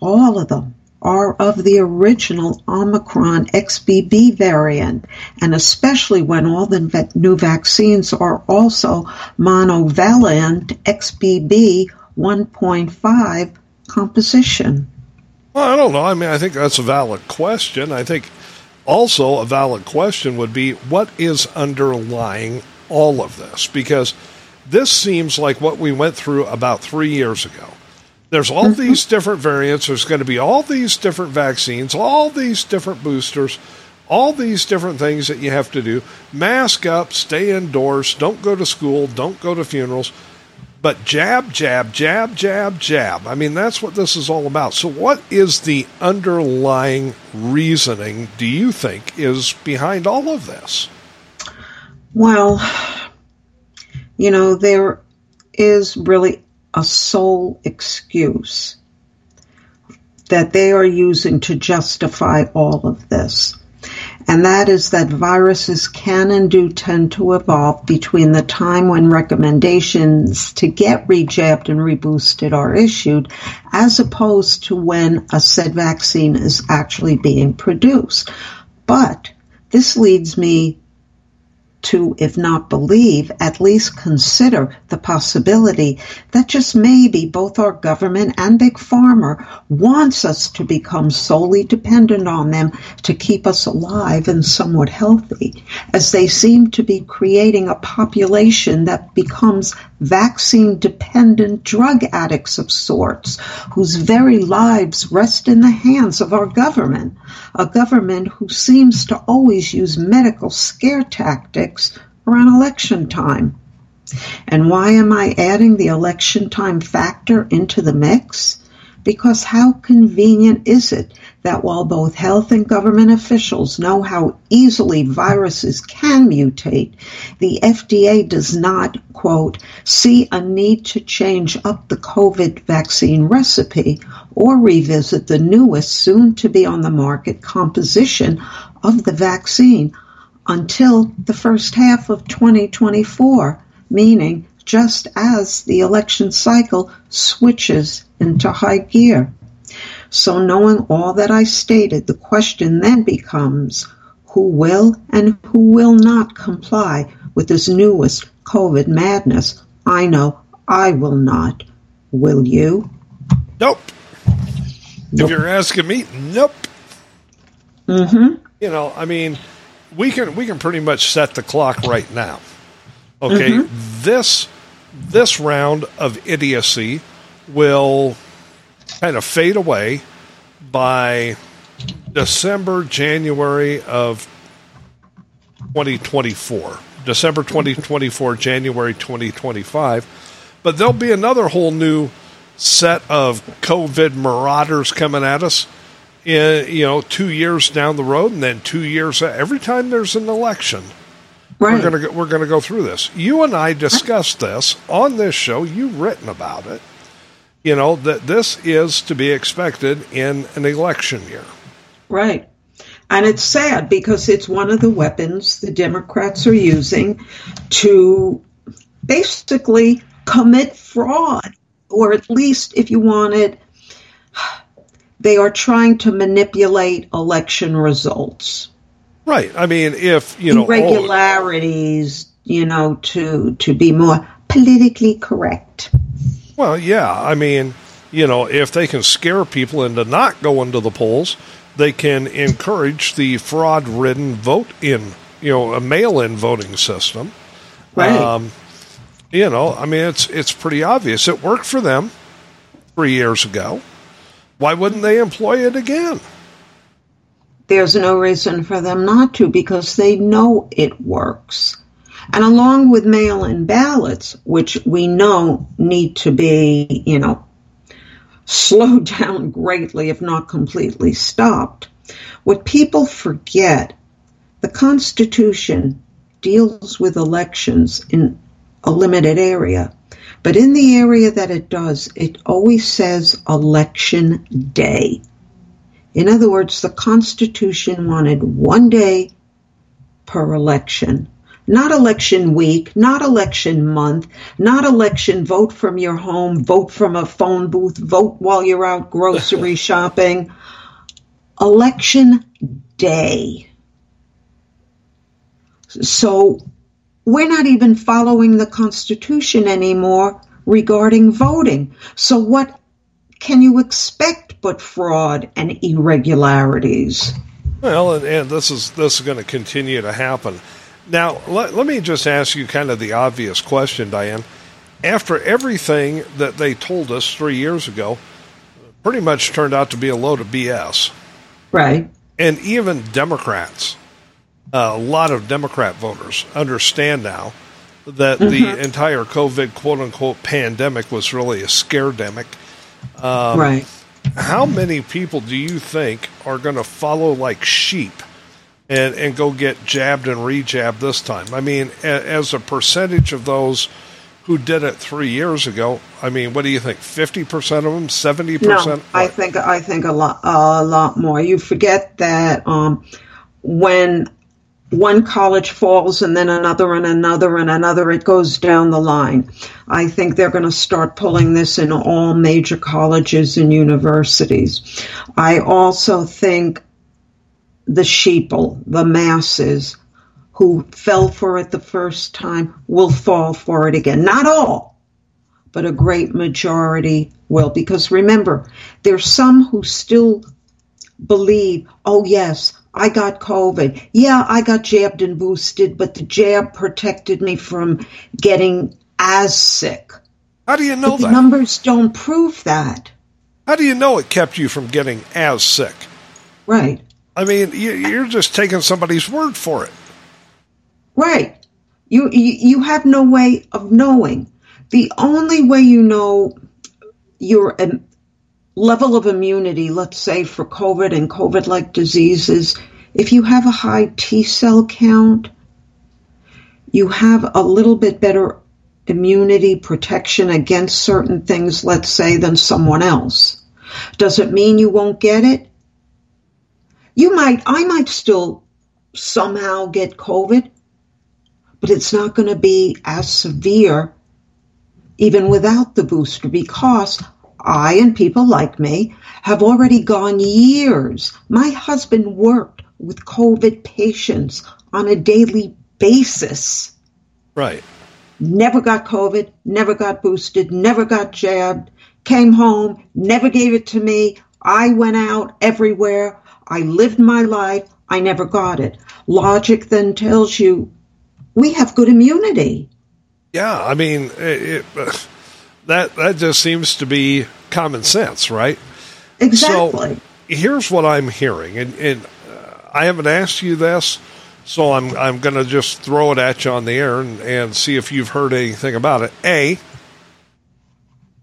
all of them are of the original Omicron X B B variant, and especially when all the new vaccines are also monovalent X B B one point five composition? Well, I don't know. I mean, I think that's a valid question. I think also a valid question would be, what is underlying all of this? Because this seems like what we went through about three years ago. There's all mm-hmm. these different variants. There's going to be all these different vaccines, all these different boosters, all these different things that you have to do. Mask up, stay indoors, don't go to school, don't go to funerals. But jab, jab, jab, jab, jab. I mean, that's what this is all about. So what is the underlying reasoning, do you think, is behind all of this? Well, you know, there is really a sole excuse that they are using to justify all of this. and that is that viruses can and do tend to evolve between the time when recommendations to get rejabbed and reboosted are issued, as opposed to when a said vaccine is actually being produced. But this leads me to, if not believe, at least consider the possibility that just maybe both our government and Big Pharma wants us to become solely dependent on them to keep us alive and somewhat healthy, as they seem to be creating a population that becomes vaccine-dependent drug addicts of sorts, whose very lives rest in the hands of our government, a government who seems to always use medical scare tactics around election time. And why am I adding the election time factor into the mix? Because how convenient is it that while both health and government officials know how easily viruses can mutate, the F D A does not, quote, see a need to change up the COVID vaccine recipe or revisit the newest, soon-to-be-on-the-market composition of the vaccine until the first half of twenty twenty-four, meaning just as the election cycle switches into high gear. So knowing all that I stated, the question then becomes, who will and who will not comply with this newest COVID madness? I know I will not. Will you? Nope. nope. If you're asking me, nope. Mm-hmm. You know, I mean... We can we can pretty much set the clock right now. Okay, mm-hmm. this this round of idiocy will kind of fade away by December, January of twenty twenty-four. December twenty twenty-four, January twenty twenty-five. But there'll be another whole new set of COVID marauders coming at us. In, you know, two years down the road, and then two years every time there's an election, right. we're gonna we're gonna go through this. You and I discussed this on this show. You've written about it. You know that this is to be expected in an election year, right? And it's sad because it's one of the weapons the Democrats are using to basically commit fraud, or at least, if you want it, they are trying to manipulate election results. Right. I mean, if, you know, irregularities, you know, to to be more politically correct. Well, yeah. I mean, you know, if they can scare people into not going to the polls, they can encourage the fraud-ridden vote-in, you know, a mail-in voting system. Right. Um, you know, I mean, it's it's pretty obvious. It worked for them three years ago. Why wouldn't they employ it again? There's no reason for them not to, because they know it works. And along with mail-in ballots, which we know need to be, you know, slowed down greatly, if not completely stopped, what people forget, the Constitution deals with elections in a limited area. But in the area that it does, it always says election day. In other words, the Constitution wanted one day per election. Not election week, not election month, not election vote from your home, vote from a phone booth, vote while you're out grocery shopping. Election day. So we're not even following the Constitution anymore regarding voting. So what can you expect but fraud and irregularities? Well, and, and this is this is going to continue to happen. Now, let, let me just ask you kind of the obvious question, Diane. After everything that they told us three years ago, pretty much turned out to be a load of B S. Right. And even Democrats, Uh, a lot of Democrat voters understand now that mm-hmm. the entire COVID quote-unquote pandemic was really a scaredemic. Um, right. How many people do you think are going to follow like sheep and, and go get jabbed and rejabbed this time? I mean, a, as a percentage of those who did it three years ago, I mean, what do you think? fifty percent of them? seventy percent? No, I think, I think a lot, a lot more. You forget that... Um, when one college falls and then another and another and another, it goes down the line. I think they're going to start pulling this in all major colleges and universities. I also think the sheeple, the masses who fell for it the first time will fall for it again. Not all, but a great majority will. Because remember, there's some who still believe, oh yes, I got COVID. Yeah, I got jabbed and boosted, but the jab protected me from getting as sick. How do you know but that? The numbers don't prove that. How do you know it kept you from getting as sick? Right. I mean, you're just taking somebody's word for it. Right. You, you have no way of knowing. The only way you know your level of immunity, let's say for COVID and COVID-like diseases, if you have a high T-cell count, you have a little bit better immunity protection against certain things, let's say, than someone else. Does it mean you won't get it? You might, I might still somehow get COVID, but it's not going to be as severe even without the booster, because I and people like me have already gone years. My husband worked with COVID patients on a daily basis. Right. Never got COVID, never got boosted, never got jabbed, came home, never gave it to me. I went out everywhere. I lived my life. I never got it. Logic then tells you we have good immunity. Yeah, I mean, it, it, that that just seems to be common sense, right? Exactly. So here's what I'm hearing, and, and I haven't asked you this, so I'm I'm going to just throw it at you on the air and, and see if you've heard anything about it. A,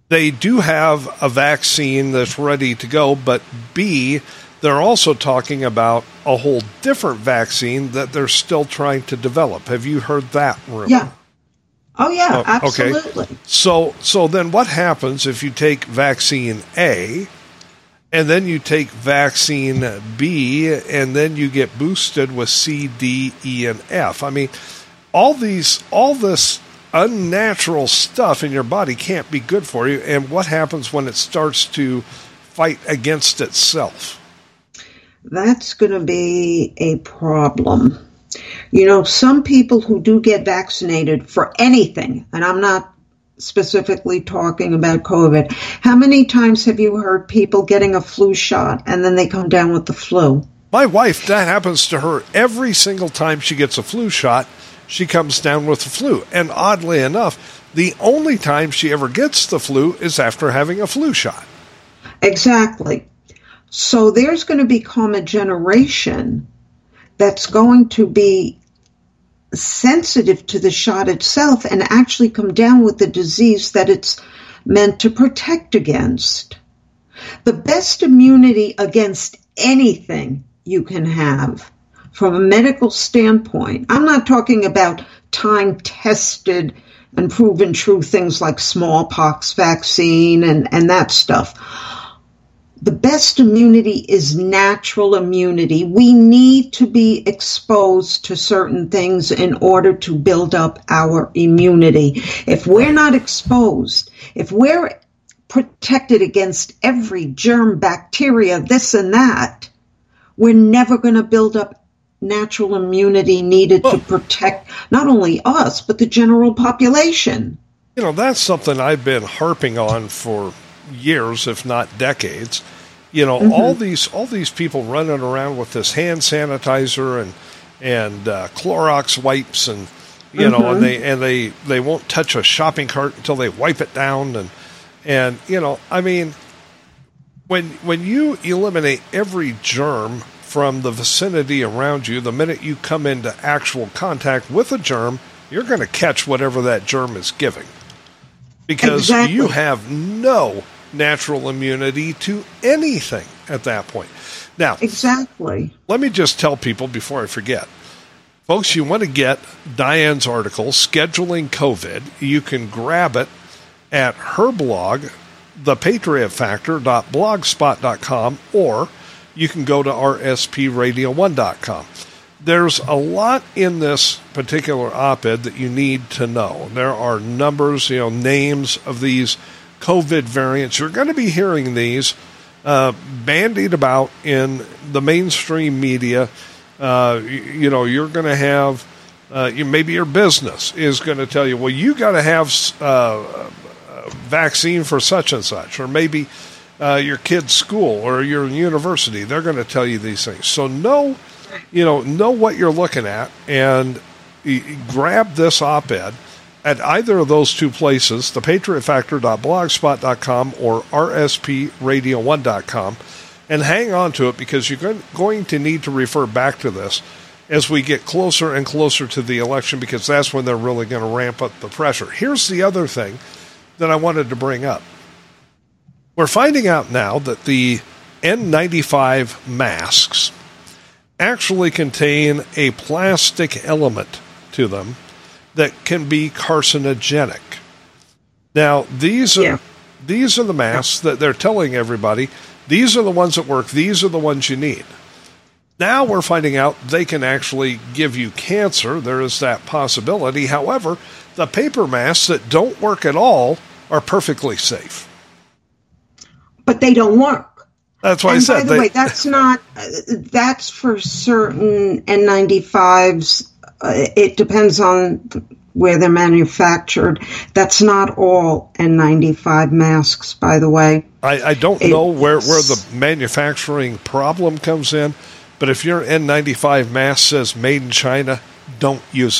they do have a vaccine that's ready to go, but B, they're also talking about a whole different vaccine that they're still trying to develop. Have you heard that rumor? Yeah. Oh, yeah, oh, okay. Absolutely. So so then what happens if you take vaccine A and then you take vaccine B and then you get boosted with C, D, E, and F? I mean, all these, all this unnatural stuff in your body can't be good for you. And what happens when it starts to fight against itself? That's going to be a problem. You know, some people who do get vaccinated for anything, and I'm not specifically talking about COVID, how many times have you heard people getting a flu shot and then they come down with the flu? My wife, that happens to her every single time she gets a flu shot, she comes down with the flu. And oddly enough, the only time she ever gets the flu is after having a flu shot. Exactly. So there's going to become a generation that's going to be sensitive to the shot itself and actually come down with the disease that it's meant to protect against. The best immunity against anything you can have from a medical standpoint, I'm not talking about time-tested and proven true things like smallpox vaccine and, and that stuff. The best immunity is natural immunity. We need to be exposed to certain things in order to build up our immunity. If we're not exposed, if we're protected against every germ, bacteria, this and that, we're never going to build up natural immunity needed to protect not only us, but the general population. You know, that's something I've been harping on for years, if not decades. You know, mm-hmm. all these all these people running around with this hand sanitizer and and uh, Clorox wipes, and you mm-hmm. know, and they and they they won't touch a shopping cart until they wipe it down, and and you know, I mean, when when you eliminate every germ from the vicinity around you, the minute you come into actual contact with a germ, you're going to catch whatever that germ is giving. Because exactly. you have no natural immunity to anything at that point. Now, exactly. Let me just tell people before I forget. Folks, you want to get Diane's article, Scheduling COVID. You can grab it at her blog, the patriot factor dot blogspot dot com, or you can go to R S P radio one dot com. there's a lot in this particular op-ed that you need to know. There are numbers, you know, names of these COVID variants. You're going to be hearing these uh, bandied about in the mainstream media. Uh, you, you know, you're going to have, uh, you, maybe your business is going to tell you, well, you got to have uh, a vaccine for such and such, or maybe uh, your kid's school or your university. They're going to tell you these things. So know, you know, know what you're looking at, and grab this op-ed at either of those two places, the patriot factor dot blogspot dot com or R S P radio one dot com, and hang on to it, because you're going to need to refer back to this as we get closer and closer to the election, because that's when they're really going to ramp up the pressure. Here's the other thing that I wanted to bring up. We're finding out now that the N ninety-five masks actually contain a plastic element to them that can be carcinogenic. Now, these are, yeah. these are the masks that they're telling everybody, these are the ones that work, these are the ones you need. Now we're finding out they can actually give you cancer. There is that possibility. However, the paper masks that don't work at all are perfectly safe. But they don't work. That's why I said. And by the way, that's not, uh, that's for certain N ninety-fives. Uh, it depends on where they're manufactured. That's not all N ninety-five masks, by the way. I, I don't it, know where, where the manufacturing problem comes in, but if your N ninety-five mask says made in China, don't use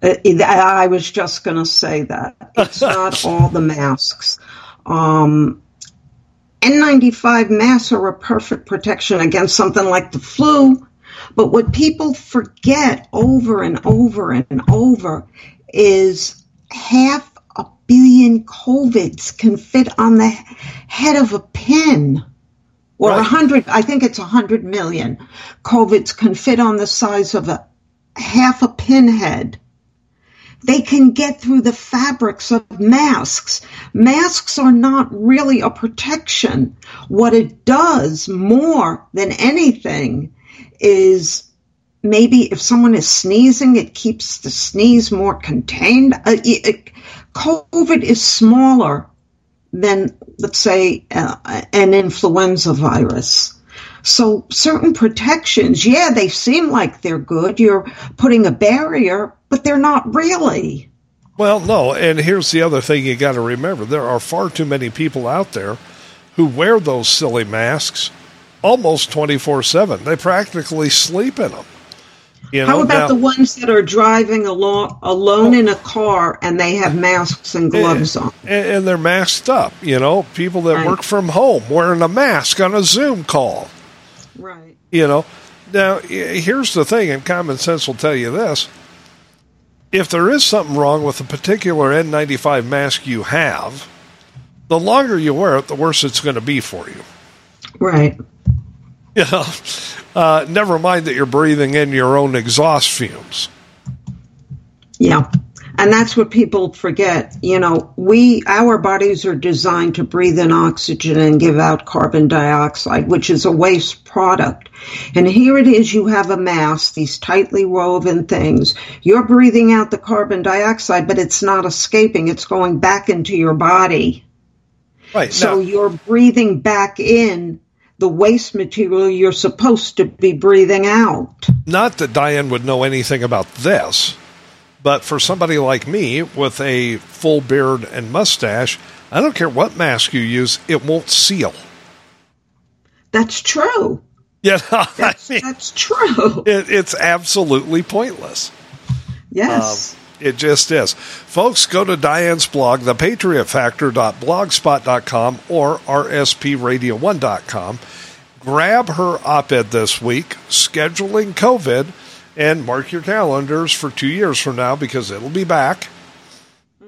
it. Uh, I was just going to say that. It's not all the masks. Um N ninety-five masks are a perfect protection against something like the flu, but what people forget over and over and over is half a billion COVIDs can fit on the head of a pin, or a hundred, I think it's a hundred million COVIDs can fit on the size of a half a pinhead. They can get through the fabrics of masks. Masks are not really a protection. What it does more than anything is maybe if someone is sneezing, it keeps the sneeze more contained. Uh, it, it, COVID is smaller than, let's say, uh, an influenza virus. So certain protections, yeah, they seem like they're good. You're putting a barrier, but they're not really. Well, no, and here's the other thing you got to remember. There are far too many people out there who wear those silly masks almost twenty-four seven. They practically sleep in them. You know, how about now, the ones that are driving along, alone in a car, and they have masks and gloves and, on? And they're masked up. You know, people that right. work from home wearing a mask on a Zoom call. Right. You know, now here's the thing, and common sense will tell you this. If there is something wrong with a particular N ninety-five mask you have, the longer you wear it, the worse it's going to be for you. Right. You know, uh, never mind that you're breathing in your own exhaust fumes. Yeah. And that's what people forget. You know, we, our bodies are designed to breathe in oxygen and give out carbon dioxide, which is a waste product. And here it is, you have a mask, these tightly woven things. You're breathing out the carbon dioxide, but it's not escaping. It's going back into your body. Right. So now, you're breathing back in the waste material you're supposed to be breathing out. Not that Diane would know anything about this. But for somebody like me with a full beard and mustache, I don't care what mask you use, it won't seal. That's true. Yeah, you know, that's, I mean, that's true. It, it's absolutely pointless. Yes. Um, it just is. Folks, go to Diane's blog, the patriot factor dot blogspot dot com or R S P radio one dot com. Grab her op-ed this week, Scheduling COVID. And mark your calendars for two years from now, because it'll be back.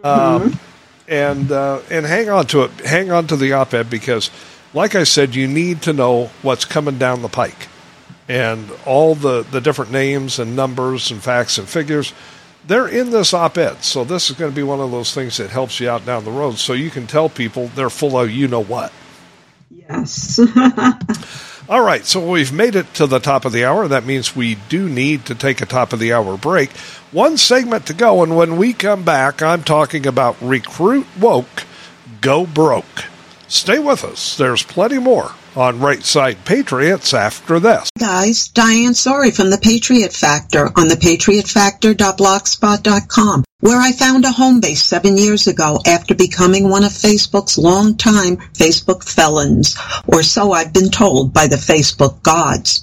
Mm-hmm. Um, and uh, and hang on to it. Hang on to the op-ed, because, like I said, you need to know what's coming down the pike. And all the, the different names and numbers and facts and figures, they're in this op-ed. So this is going to be one of those things that helps you out down the road, so you can tell people they're full of you-know-what. Yes. All right, so we've made it to the top of the hour. That means we do need to take a top-of-the-hour break. One segment to go, and when we come back, I'm talking about Recruit Woke, Go Broke. Stay with us. There's plenty more on Right Side Patriots after this. Hey guys, Diane Sori from the Patriot Factor on the patriot factor dot blogspot dot com, where I found a home base seven years ago after becoming one of Facebook's longtime Facebook felons, or so I've been told by the Facebook gods.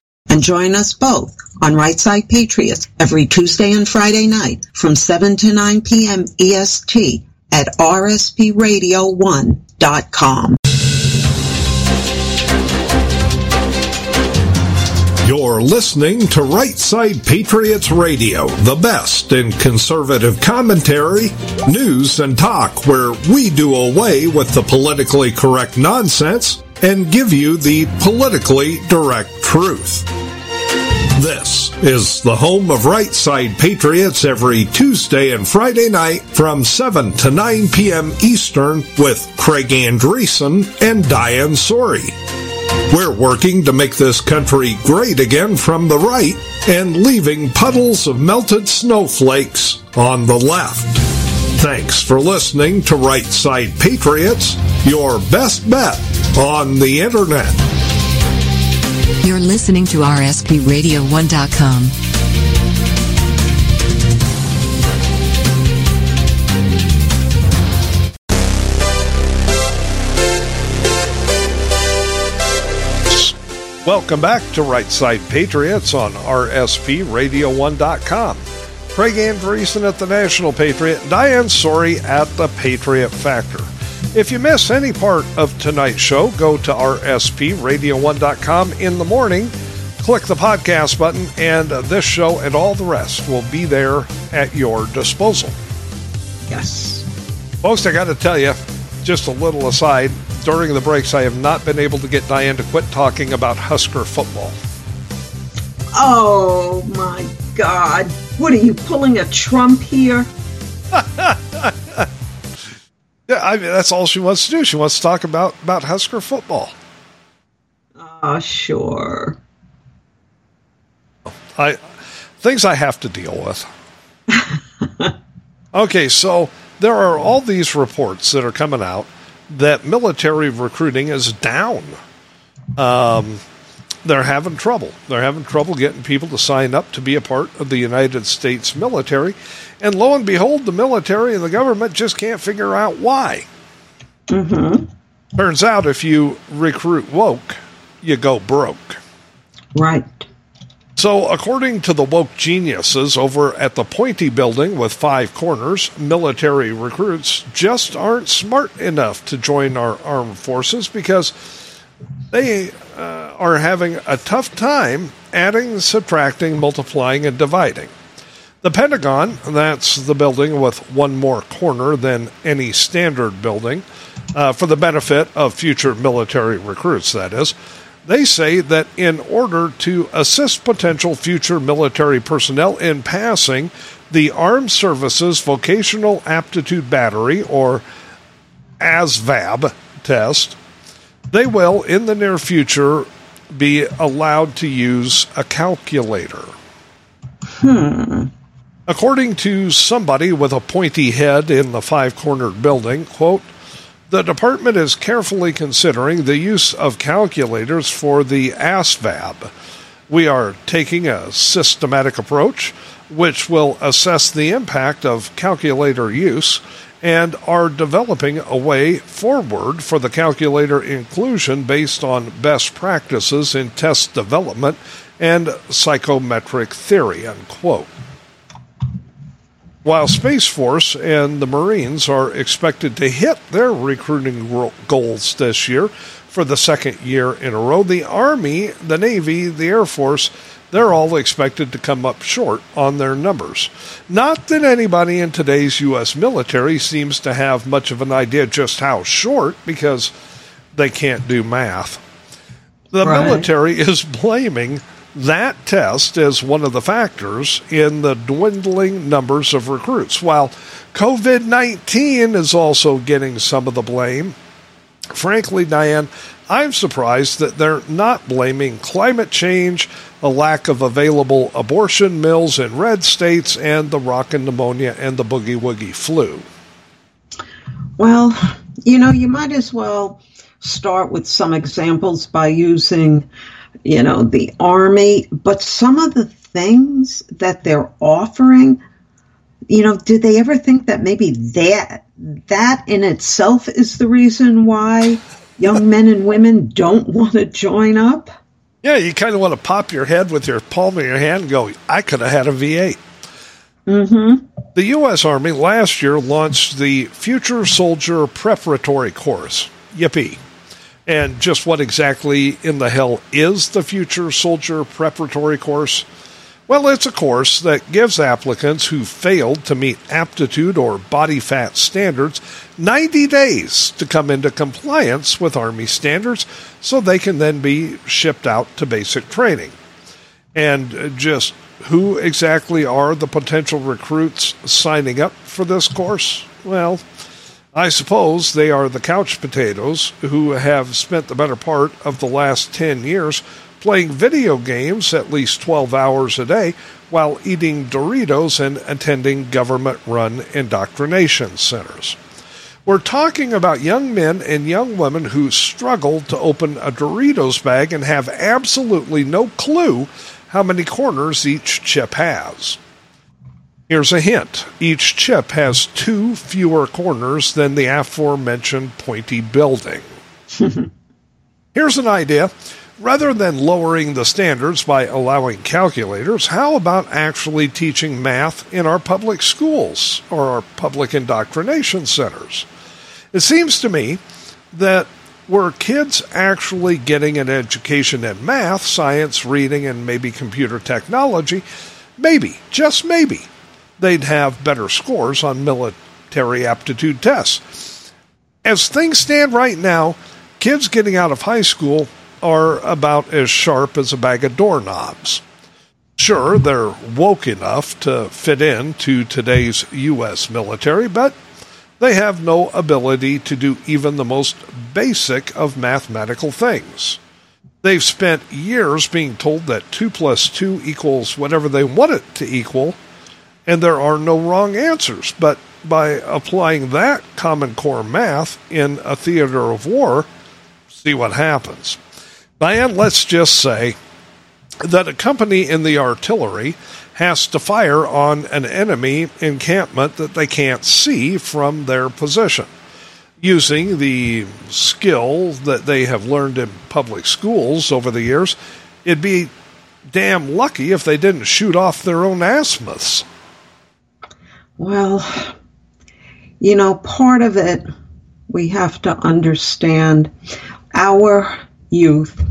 And join us both on Right Side Patriots every Tuesday and Friday night from seven to nine p.m. E S T at R S P radio one dot com. You're listening to Right Side Patriots Radio, the best in conservative commentary, news, and talk, where we do away with the politically correct nonsense and give you the politically direct truth. This is the home of Right Side Patriots every Tuesday and Friday night from seven to nine p.m. Eastern with Craig Andresen and Diane Sori. We're working to make this country great again from the right and leaving puddles of melted snowflakes on the left. Thanks for listening to Right Side Patriots, your best bet on the internet. You're listening to R S P radio one dot com. Welcome back to Right Side Patriots on R S P radio one dot com. Craig Andresen at the National Patriot, Diane Sori at the Patriot Factor. If you miss any part of tonight's show, go to R S P radio one dot com in the morning, click the podcast button, and this show and all the rest will be there at your disposal. Yes. Folks, I got to tell you, just a little aside, during the breaks, I have not been able to get Diane to quit talking about Husker football. Oh, my God. What, are you pulling a Trump here? Yeah, I mean, that's all she wants to do. She wants to talk about, about Husker football. Ah, uh, sure. I things I have to deal with. Okay, so there are all these reports that are coming out that military recruiting is down. Um... They're having trouble. They're having trouble getting people to sign up to be a part of the United States military. And lo and behold, the military and the government just can't figure out why. Mm-hmm. Turns out if you recruit woke, you go broke. Right. So according to the woke geniuses over at the Pointy Building with five corners, military recruits just aren't smart enough to join our armed forces because they uh, are having a tough time adding, subtracting, multiplying, and dividing. The Pentagon, that's the building with one more corner than any standard building, uh, for the benefit of future military recruits, that is, they say that in order to assist potential future military personnel in passing the Armed Services Vocational Aptitude Battery, or A S V A B, test, they will, in the near future, be allowed to use a calculator. Hmm. According to somebody with a pointy head in the five-cornered building, quote, the department is carefully considering the use of calculators for the A S V A B. We are taking a systematic approach, which will assess the impact of calculator use and are developing a way forward for the calculator inclusion based on best practices in test development and psychometric theory, unquote. While Space Force and the Marines are expected to hit their recruiting goals this year, for the second year in a row. The Army, the Navy, the Air Force, they're all expected to come up short on their numbers. Not that anybody in today's U S military seems to have much of an idea just how short, because they can't do math. The right. military is blaming that test as one of the factors in the dwindling numbers of recruits, while covid nineteen is also getting some of the blame. Frankly, Diane, I'm surprised that they're not blaming climate change, a lack of available abortion mills in red states, and the rockin' pneumonia and the boogie woogie flu. Well, you know, you might as well start with some examples by using, you know, the Army, but some of the things that they're offering, you know, did they ever think that maybe that that in itself is the reason why young men and women don't want to join up? Yeah, you kind of want to pop your head with your palm of your hand and go, I could have had a V eight. Mm-hmm. The U S Army last year launched the Future Soldier Preparatory Course. Yippee. And just what exactly in the hell is the Future Soldier Preparatory Course? Well, it's a course that gives applicants who failed to meet aptitude or body fat standards ninety days to come into compliance with Army standards so they can then be shipped out to basic training. And just who exactly are the potential recruits signing up for this course? Well, I suppose they are the couch potatoes who have spent the better part of the last ten years playing video games at least twelve hours a day while eating Doritos and attending government-run indoctrination centers. We're talking about young men and young women who struggle to open a Doritos bag and have absolutely no clue how many corners each chip has. Here's a hint. Each chip has two fewer corners than the aforementioned pointy building. Here's an idea. Rather than lowering the standards by allowing calculators, how about actually teaching math in our public schools or our public indoctrination centers? It seems to me that were kids actually getting an education in math, science, reading, and maybe computer technology, maybe, just maybe, they'd have better scores on military aptitude tests. As things stand right now, kids getting out of high school are about as sharp as a bag of doorknobs. Sure, they're woke enough to fit in to today's U S military, but they have no ability to do even the most basic of mathematical things. They've spent years being told that two plus two equals whatever they want it to equal, and there are no wrong answers. But by applying that Common Core math in a theater of war, see what happens. Diane, let's just say that a company in the artillery has to fire on an enemy encampment that they can't see from their position. Using the skill that they have learned in public schools over the years, it'd be damn lucky if they didn't shoot off their own azimuths. Well, you know, part of it, we have to understand our youth,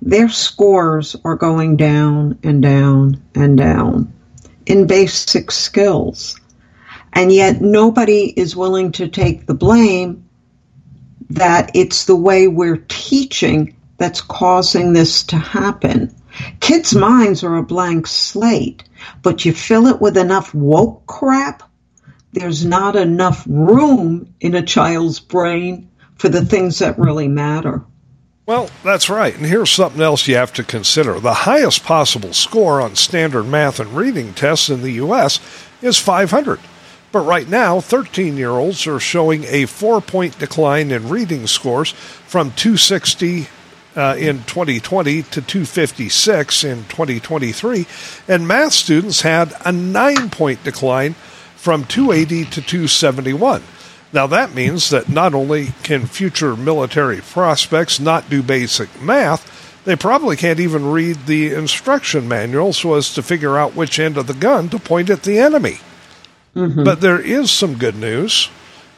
their scores are going down and down and down in basic skills. And yet nobody is willing to take the blame that it's the way we're teaching that's causing this to happen. Kids' minds are a blank slate, but you fill it with enough woke crap, there's not enough room in a child's brain for the things that really matter. Well, that's right. And here's something else you have to consider. The highest possible score on standard math and reading tests in the U S is five hundred. But right now, thirteen-year-olds are showing a four-point decline in reading scores from two sixty uh, in twenty twenty to two fifty-six in twenty twenty-three. And math students had a nine-point decline from two eighty to two seventy-one. Now, that means that not only can future military prospects not do basic math, they probably can't even read the instruction manual so as to figure out which end of the gun to point at the enemy. Mm-hmm. But there is some good news.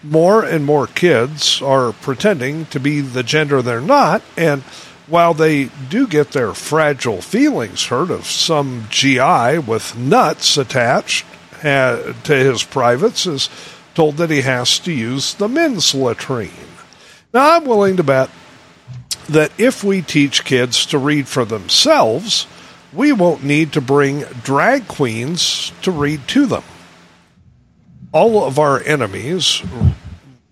more and more kids are pretending to be the gender they're not, and while they do get their fragile feelings hurt of some G I with nuts attached to his privates is told that he has to use the men's latrine. Now, I'm willing to bet that if we teach kids to read for themselves, we won't need to bring drag queens to read to them. All of our enemies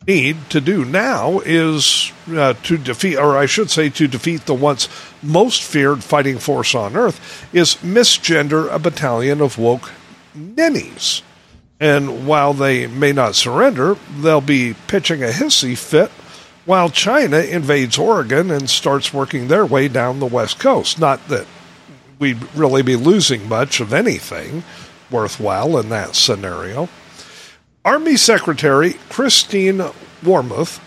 need to do now is uh, to defeat, or I should say to defeat the once most feared fighting force on earth, is misgender a battalion of woke ninnies. And while they may not surrender, they'll be pitching a hissy fit while China invades Oregon and starts working their way down the West Coast. Not that we'd really be losing much of anything worthwhile in that scenario. Army Secretary Christine Wormuth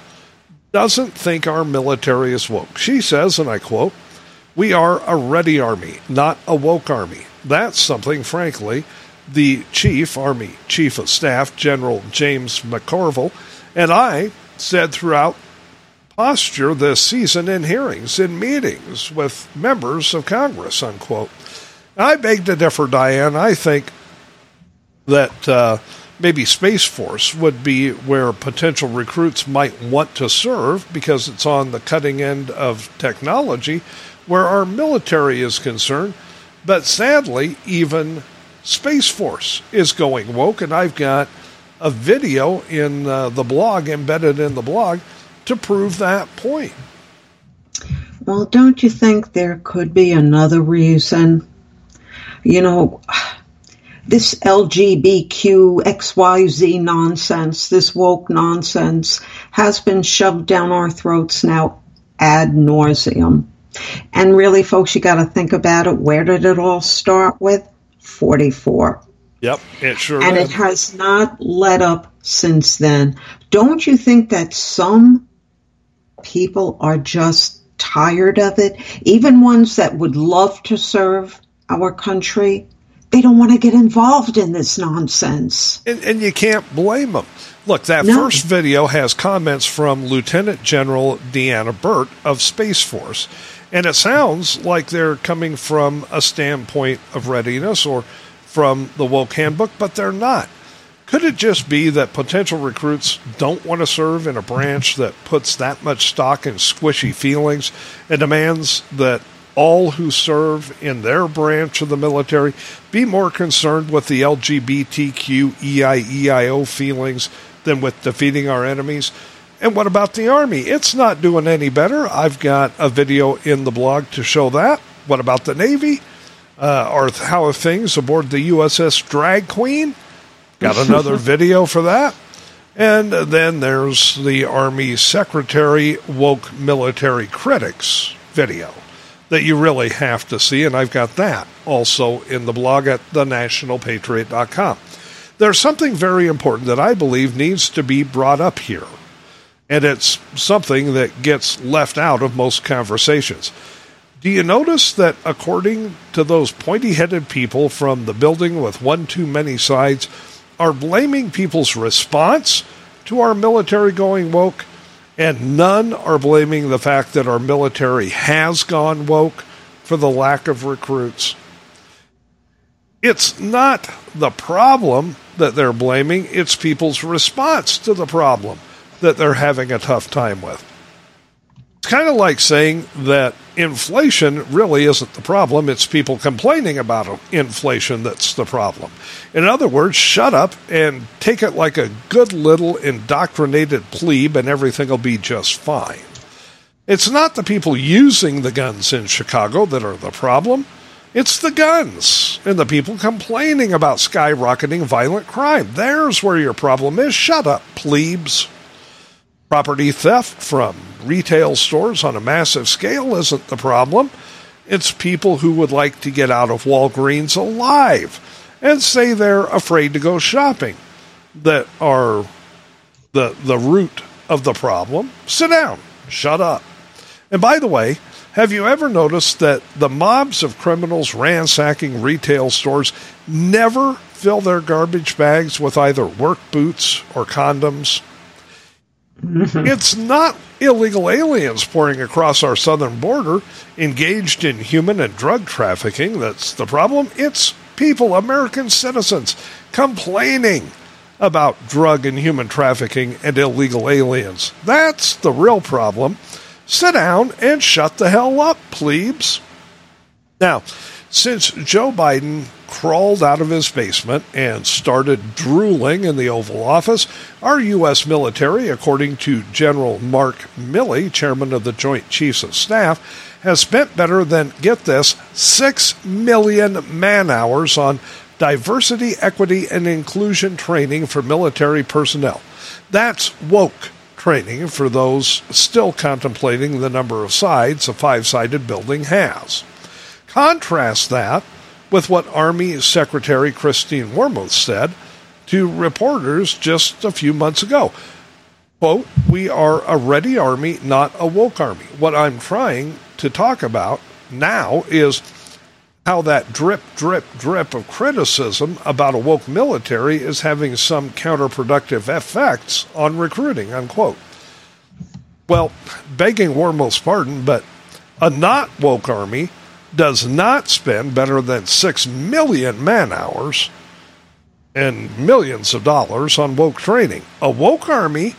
doesn't think our military is woke. She says, and I quote, "We are a ready army, not a woke army." That's something, frankly, the chief, Army Chief of Staff, General James McCorville, and I said throughout posture this season in hearings, in meetings with members of Congress, unquote. I beg to differ, Diane. I think that uh, maybe Space Force would be where potential recruits might want to serve because it's on the cutting end of technology where our military is concerned. But sadly, even Space Force is going woke, and I've got a video in uh, the blog, embedded in the blog, to prove that point. Well, don't you think there could be another reason? You know, this L G B Q, X Y Z nonsense, this woke nonsense, has been shoved down our throats now ad nauseum. And really, folks, you got to think about it. Where did it all start with? forty-four. Yep, it sure And is. It has not let up since then. Don't you think that some people are just tired of it? Even ones that would love to serve our country, they don't want to get involved in this nonsense. And, and you can't blame them. Look, that no. first video has comments from Lieutenant General Deanna Burt of Space Force. And it sounds like they're coming from a standpoint of readiness or from the woke handbook, but they're not. Could it just be that potential recruits don't want to serve in a branch that puts that much stock in squishy feelings and demands that all who serve in their branch of the military be more concerned with the L G B T Q, E I E I O feelings than with defeating our enemies? And what about the Army? It's not doing any better. I've got a video in the blog to show that. What about the Navy? Uh, or how are things aboard the U S S Drag Queen? Got another video for that. And then there's the Army Secretary Woke Military Critics video that you really have to see, and I've got that also in the blog at the national patriot dot com. There's something very important that I believe needs to be brought up here, and it's something that gets left out of most conversations. Do you notice that according to those pointy-headed people from the building with one too many sides are blaming people's response to our military going woke? And none are blaming the fact that our military has gone woke for the lack of recruits. It's not the problem that they're blaming, it's people's response to the problem that they're having a tough time with. It's kind of like saying that inflation really isn't the problem, it's people complaining about inflation that's the problem. In other words, shut up and take it like a good little indoctrinated plebe and everything will be just fine. It's not the people using the guns in Chicago that are the problem, it's the guns and the people complaining about skyrocketing violent crime. There's where your problem is. Shut up, plebes. Property theft from retail stores on a massive scale isn't the problem. It's people who would like to get out of Walgreens alive and say they're afraid to go shopping that are the the root of the problem. Sit down. Shut up. And by the way, have you ever noticed that the mobs of criminals ransacking retail stores never fill their garbage bags with either work boots or condoms? Mm-hmm. It's not illegal aliens pouring across our southern border engaged in human and drug trafficking that's the problem. It's people, American citizens, complaining about drug and human trafficking and illegal aliens. That's the real problem. Sit down and shut the hell up, plebes. Now, since Joe Biden crawled out of his basement and started drooling in the Oval Office, our U S military, according to General Mark Milley, chairman of the Joint Chiefs of Staff, has spent better than, get this, six million man-hours on diversity, equity, and inclusion training for military personnel. That's woke training for those still contemplating the number of sides a five-sided building has. Contrast that with what Army Secretary Christine Wormuth said to reporters just a few months ago. Quote, we are a ready army, not a woke army. What I'm trying to talk about now is how that drip, drip, drip of criticism about a woke military is having some counterproductive effects on recruiting, unquote. Well, begging Wormuth's pardon, but a not woke army does not spend better than six million man-hours and millions of dollars on woke training. A woke army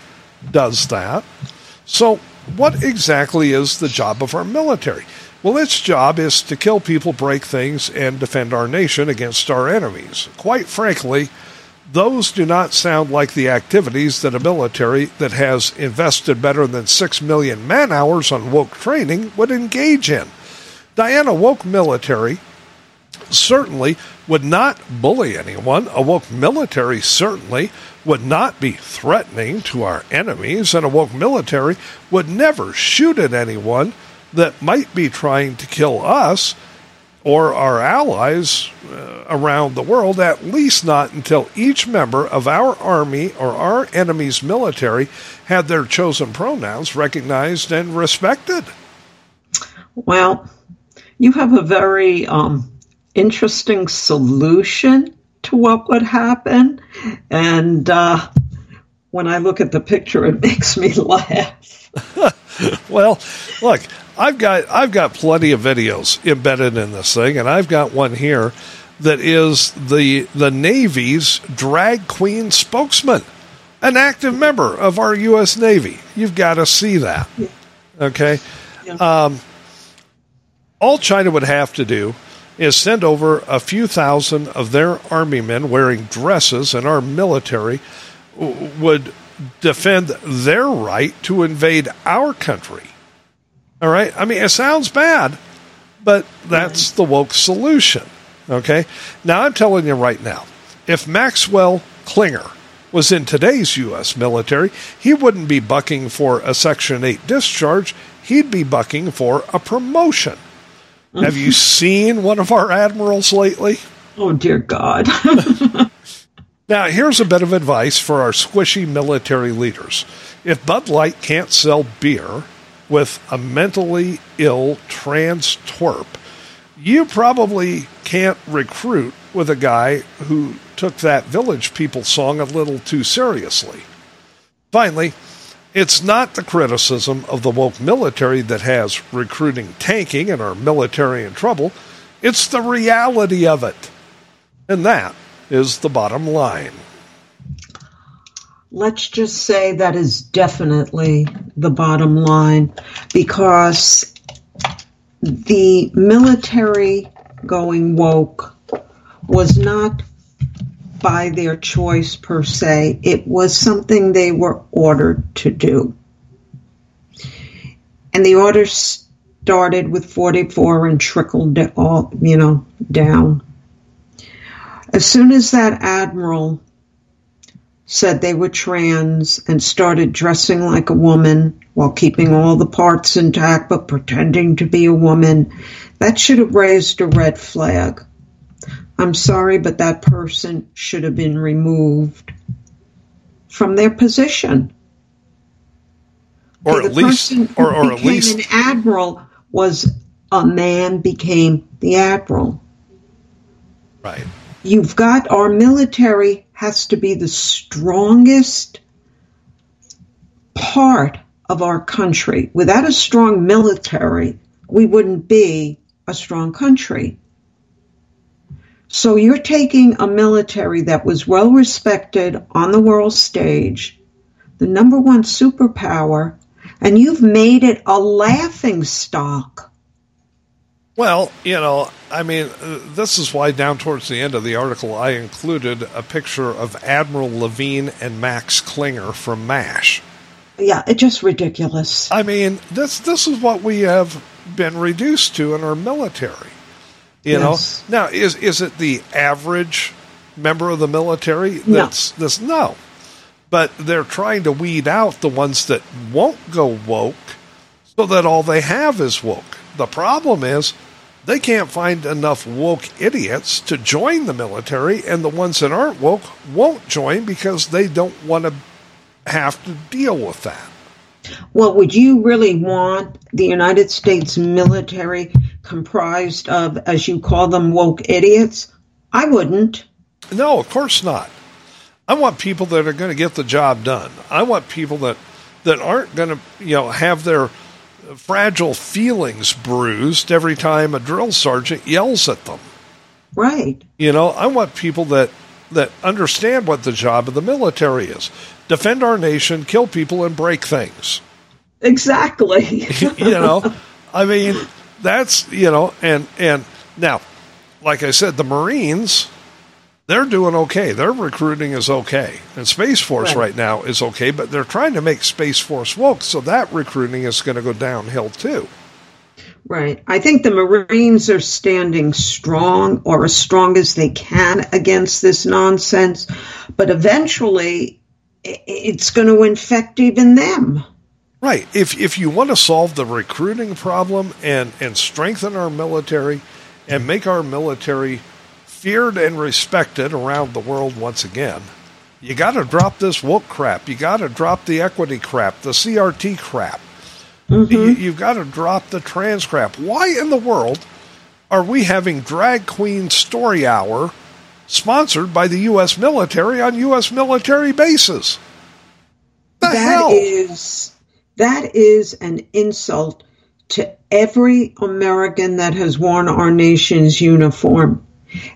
does that. So what exactly is the job of our military? Well, its job is to kill people, break things, and defend our nation against our enemies. Quite frankly, those do not sound like the activities that a military that has invested better than six million man-hours on woke training would engage in. Diane, a woke military certainly would not bully anyone. A woke military certainly would not be threatening to our enemies. And a woke military would never shoot at anyone that might be trying to kill us or our allies uh, around the world, at least not until each member of our army or our enemy's military had their chosen pronouns recognized and respected. Well, you have a very um, interesting solution to what would happen. And uh, when I look at the picture, it makes me laugh. Well, look, I've got I've got plenty of videos embedded in this thing, and I've got one here that is the the Navy's drag queen spokesman, an active member of our U S Navy. You've got to see that. Okay? Yeah. Um All China would have to do is send over a few thousand of their army men wearing dresses, and our military would defend their right to invade our country. All right? I mean, it sounds bad, but that's the woke solution. Okay? Now, I'm telling you right now, if Maxwell Klinger was in today's U S military, he wouldn't be bucking for a Section eight discharge. He'd be bucking for a promotion. Have you seen one of our admirals lately? Oh, dear God. Now, here's a bit of advice for our squishy military leaders. If Bud Light can't sell beer with a mentally ill trans twerp, you probably can't recruit with a guy who took that Village People song a little too seriously. Finally, it's not the criticism of the woke military that has recruiting tanking and our military in trouble. It's the reality of it. And that is the bottom line. Let's just say that is definitely the bottom line, because the military going woke was not by their choice per se. It was something they were ordered to do. And the order started with forty-four and trickled it all, you know, down. As soon as that admiral said they were trans and started dressing like a woman while keeping all the parts intact but pretending to be a woman, that should have raised a red flag. I'm sorry, but that person should have been removed from their position. Or at least, or, or at least, an admiral was a man became the admiral. Right. You've got our military has to be the strongest part of our country. Without a strong military, we wouldn't be a strong country. So you're taking a military that was well respected on the world stage, the number one superpower, and you've made it a laughing stock. Well, you know, I mean, this is why down towards the end of the article I included a picture of Admiral Levine and Max Klinger from MASH. Yeah, it's just ridiculous. I mean, this this is what we have been reduced to in our military. You yes. know, now is is it the average member of the military? That's no. This no. But they're trying to weed out the ones that won't go woke so that all they have is woke. The problem is they can't find enough woke idiots to join the military, and the ones that aren't woke won't join because they don't want to have to deal with that. Well, would you really want the United States military comprised of, as you call them, woke idiots? I wouldn't. No, of course not. I want people that are going to get the job done. I want people that, that aren't going to, you know, have their fragile feelings bruised every time a drill sergeant yells at them. Right. You know, I want people that, that understand what the job of the military is. Defend our nation, kill people, and break things. Exactly. You know, I mean, that's, you know, and, and now, like I said, the Marines, they're doing okay. Their recruiting is okay. And Space Force right. right now is okay, but they're trying to make Space Force woke, so that recruiting is going to go downhill too. Right. I think the Marines are standing strong, or as strong as they can, against this nonsense, but eventually it's going to infect even them. Right. If if you want to solve the recruiting problem and, and strengthen our military and make our military feared and respected around the world once again, you got to drop this woke crap. You got to drop the equity crap, the C R T crap. Mm-hmm. You, you've got to drop the trans crap. Why in the world are we having Drag Queen Story Hour sponsored by the U S military on U S military bases? The that hell? is that is an insult to every American that has worn our nation's uniform,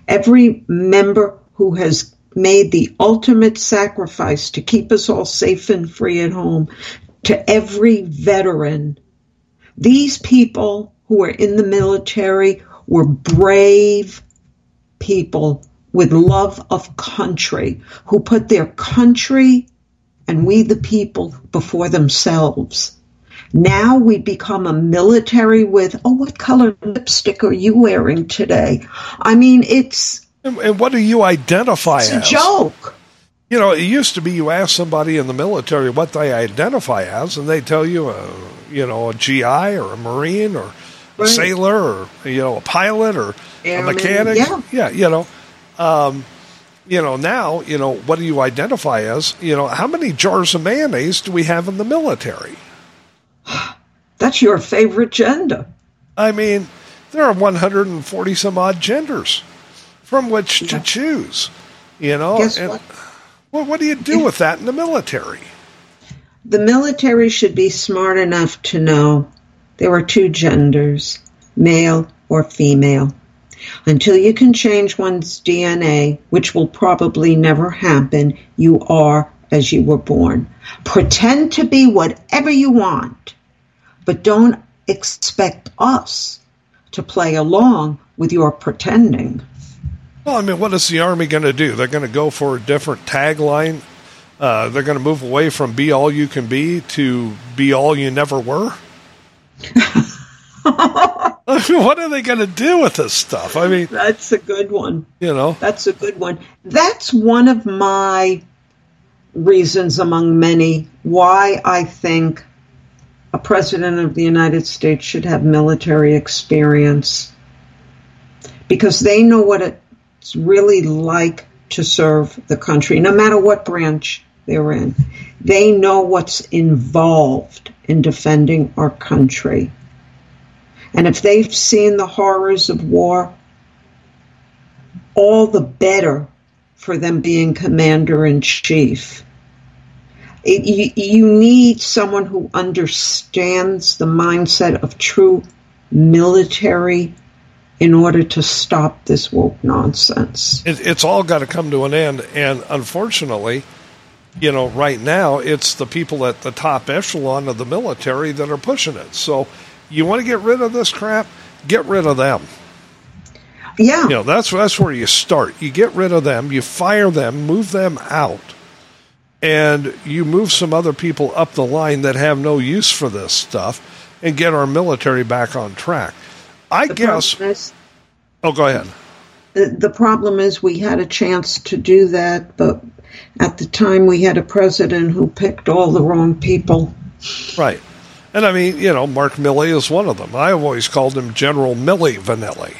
every member who has made the ultimate sacrifice to keep us all safe and free at home, to every veteran. These people who are in the military were brave people with love of country, who put their country and we the people before themselves. Now we become a military with, oh, what color lipstick are you wearing today? I mean, it's... And, and what do you identify as? It's a joke. You know, it used to be you ask somebody in the military what they identify as, and they tell you, a, you know, a G I or a Marine or right. a sailor or, you know, a pilot or Airman, a mechanic. Yeah, yeah you know. Um, you know, now, you know, what do you identify as? You know, how many jars of mayonnaise do we have in the military? That's your favorite gender. I mean, there are one hundred forty some odd genders from which yeah. to choose, you know. Guess and, what? Well, what do you do with that in the military? The military should be smart enough to know there are two genders, male or female. Until you can change one's D N A, which will probably never happen, you are as you were born. Pretend to be whatever you want, but don't expect us to play along with your pretending. Well, I mean, what is the Army going to do? They're going to go for a different tagline? Uh, they're going to move away from be all you can be to be all you never were? What are they going to do with this stuff? I mean, that's a good one. You know, that's a good one. That's one of my reasons among many why I think a president of the United States should have military experience, because they know what it's really like to serve the country, no matter what branch they're in. They know what's involved in defending our country. And if they've seen the horrors of war, all the better for them being commander in chief. It, you, you need someone who understands the mindset of true military in order to stop this woke nonsense. It, it's all got to come to an end. And unfortunately, you know, right now, it's the people at the top echelon of the military that are pushing it. So you want to get rid of this crap? Get rid of them. Yeah. You know, that's, that's where you start. You get rid of them. You fire them. Move them out. And you move some other people up the line that have no use for this stuff and get our military back on track. I the guess. Is, oh, go ahead. The, the problem is we had a chance to do that, but at the time we had a president who picked all the wrong people. Right. And I mean, you know, Mark Milley is one of them. I always called him General Milli Vanilli.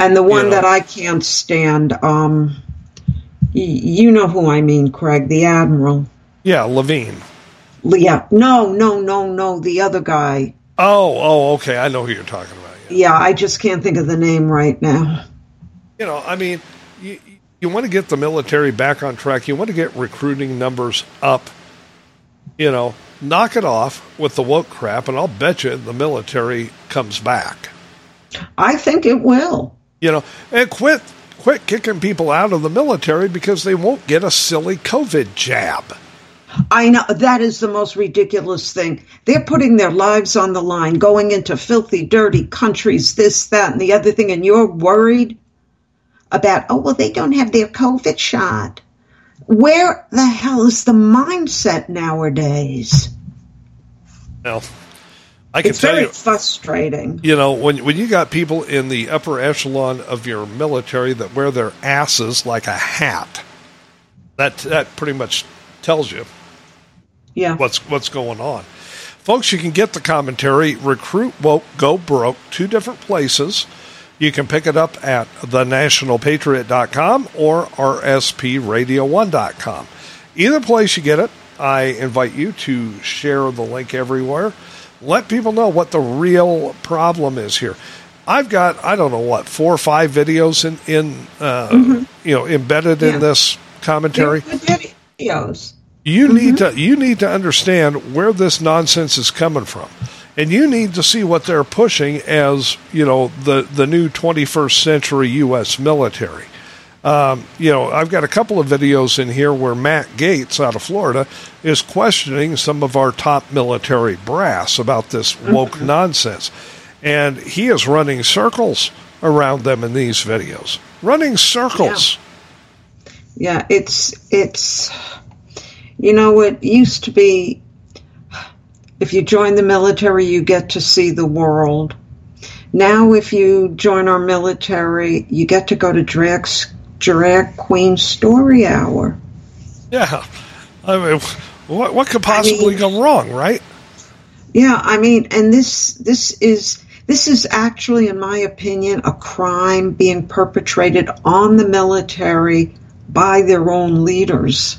And the one you know. that I can't stand, um, you know who I mean, Craig, the Admiral. Yeah, Levine. Yeah. No, no, no, no, the other guy. Oh, oh, okay. I know who you're talking about. Yeah, yeah, I just can't think of the name right now. You know, I mean, you, you want to get the military back on track. You want to get recruiting numbers up. You know, knock it off with the woke crap, and I'll bet you the military comes back. I think it will. You know, and quit quit kicking people out of the military because they won't get a silly COVID jab. I know. That is the most ridiculous thing. They're putting their lives on the line, going into filthy, dirty countries, this, that, and the other thing, and you're worried about, oh, well, they don't have their COVID shot. Where the hell is the mindset nowadays? Well, I can it's tell you. It's very frustrating. You know, when when you got people in the upper echelon of your military that wear their asses like a hat, that that pretty much tells you yeah. what's what's going on. Folks, you can get the commentary, Recruit Woke, Go Broke, two different places. You can pick it up at the national patriot dot com or R S P radio one dot com. Either place you get it, I invite you to share the link everywhere. Let people know what the real problem is here. I've got, I don't know what, four or five videos in, in uh, mm-hmm. you know, embedded yeah. in this commentary. Videos. You mm-hmm. need to you need to understand where this nonsense is coming from, and you need to see what they're pushing as, you know, the, the new twenty-first century U S military. Um, you know, I've got a couple of videos in here where Matt Gaetz out of Florida is questioning some of our top military brass about this woke mm-hmm. nonsense, and he is running circles around them in these videos. Running circles. Yeah. Yeah, it's, it's you know, it used to be if you join the military, you get to see the world. Now if you join our military, you get to go to drag, drag queen story hour. Yeah. I mean, what, what could possibly I mean, go wrong, right? Yeah, I mean, and this this is... This is actually, in my opinion, a crime being perpetrated on the military by their own leaders.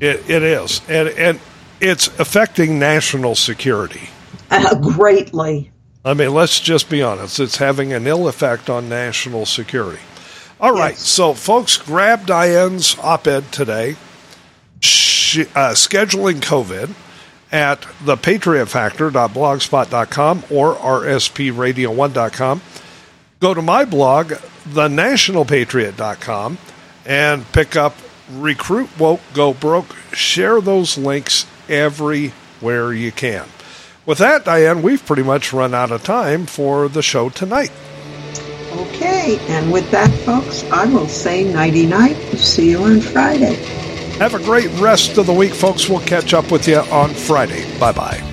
It, it is. And, and it's affecting national security. Uh, greatly. I mean, let's just be honest. It's having an ill effect on national security. All right. Yes. So, folks, grab Diane's op-ed today, she, uh, Scheduling COVID, at the patriot factor dot blogspot dot com or R S P radio one dot com. Go to my blog, the national patriot dot com, and pick up Recruit Woke, Go Broke. Share those links everywhere you can. With that, Diane, we've pretty much run out of time for the show tonight. Okay, and with that, folks, I will say nighty-night. We'll see you on Friday. Have a great rest of the week, folks. We'll catch up with you on Friday. Bye-bye.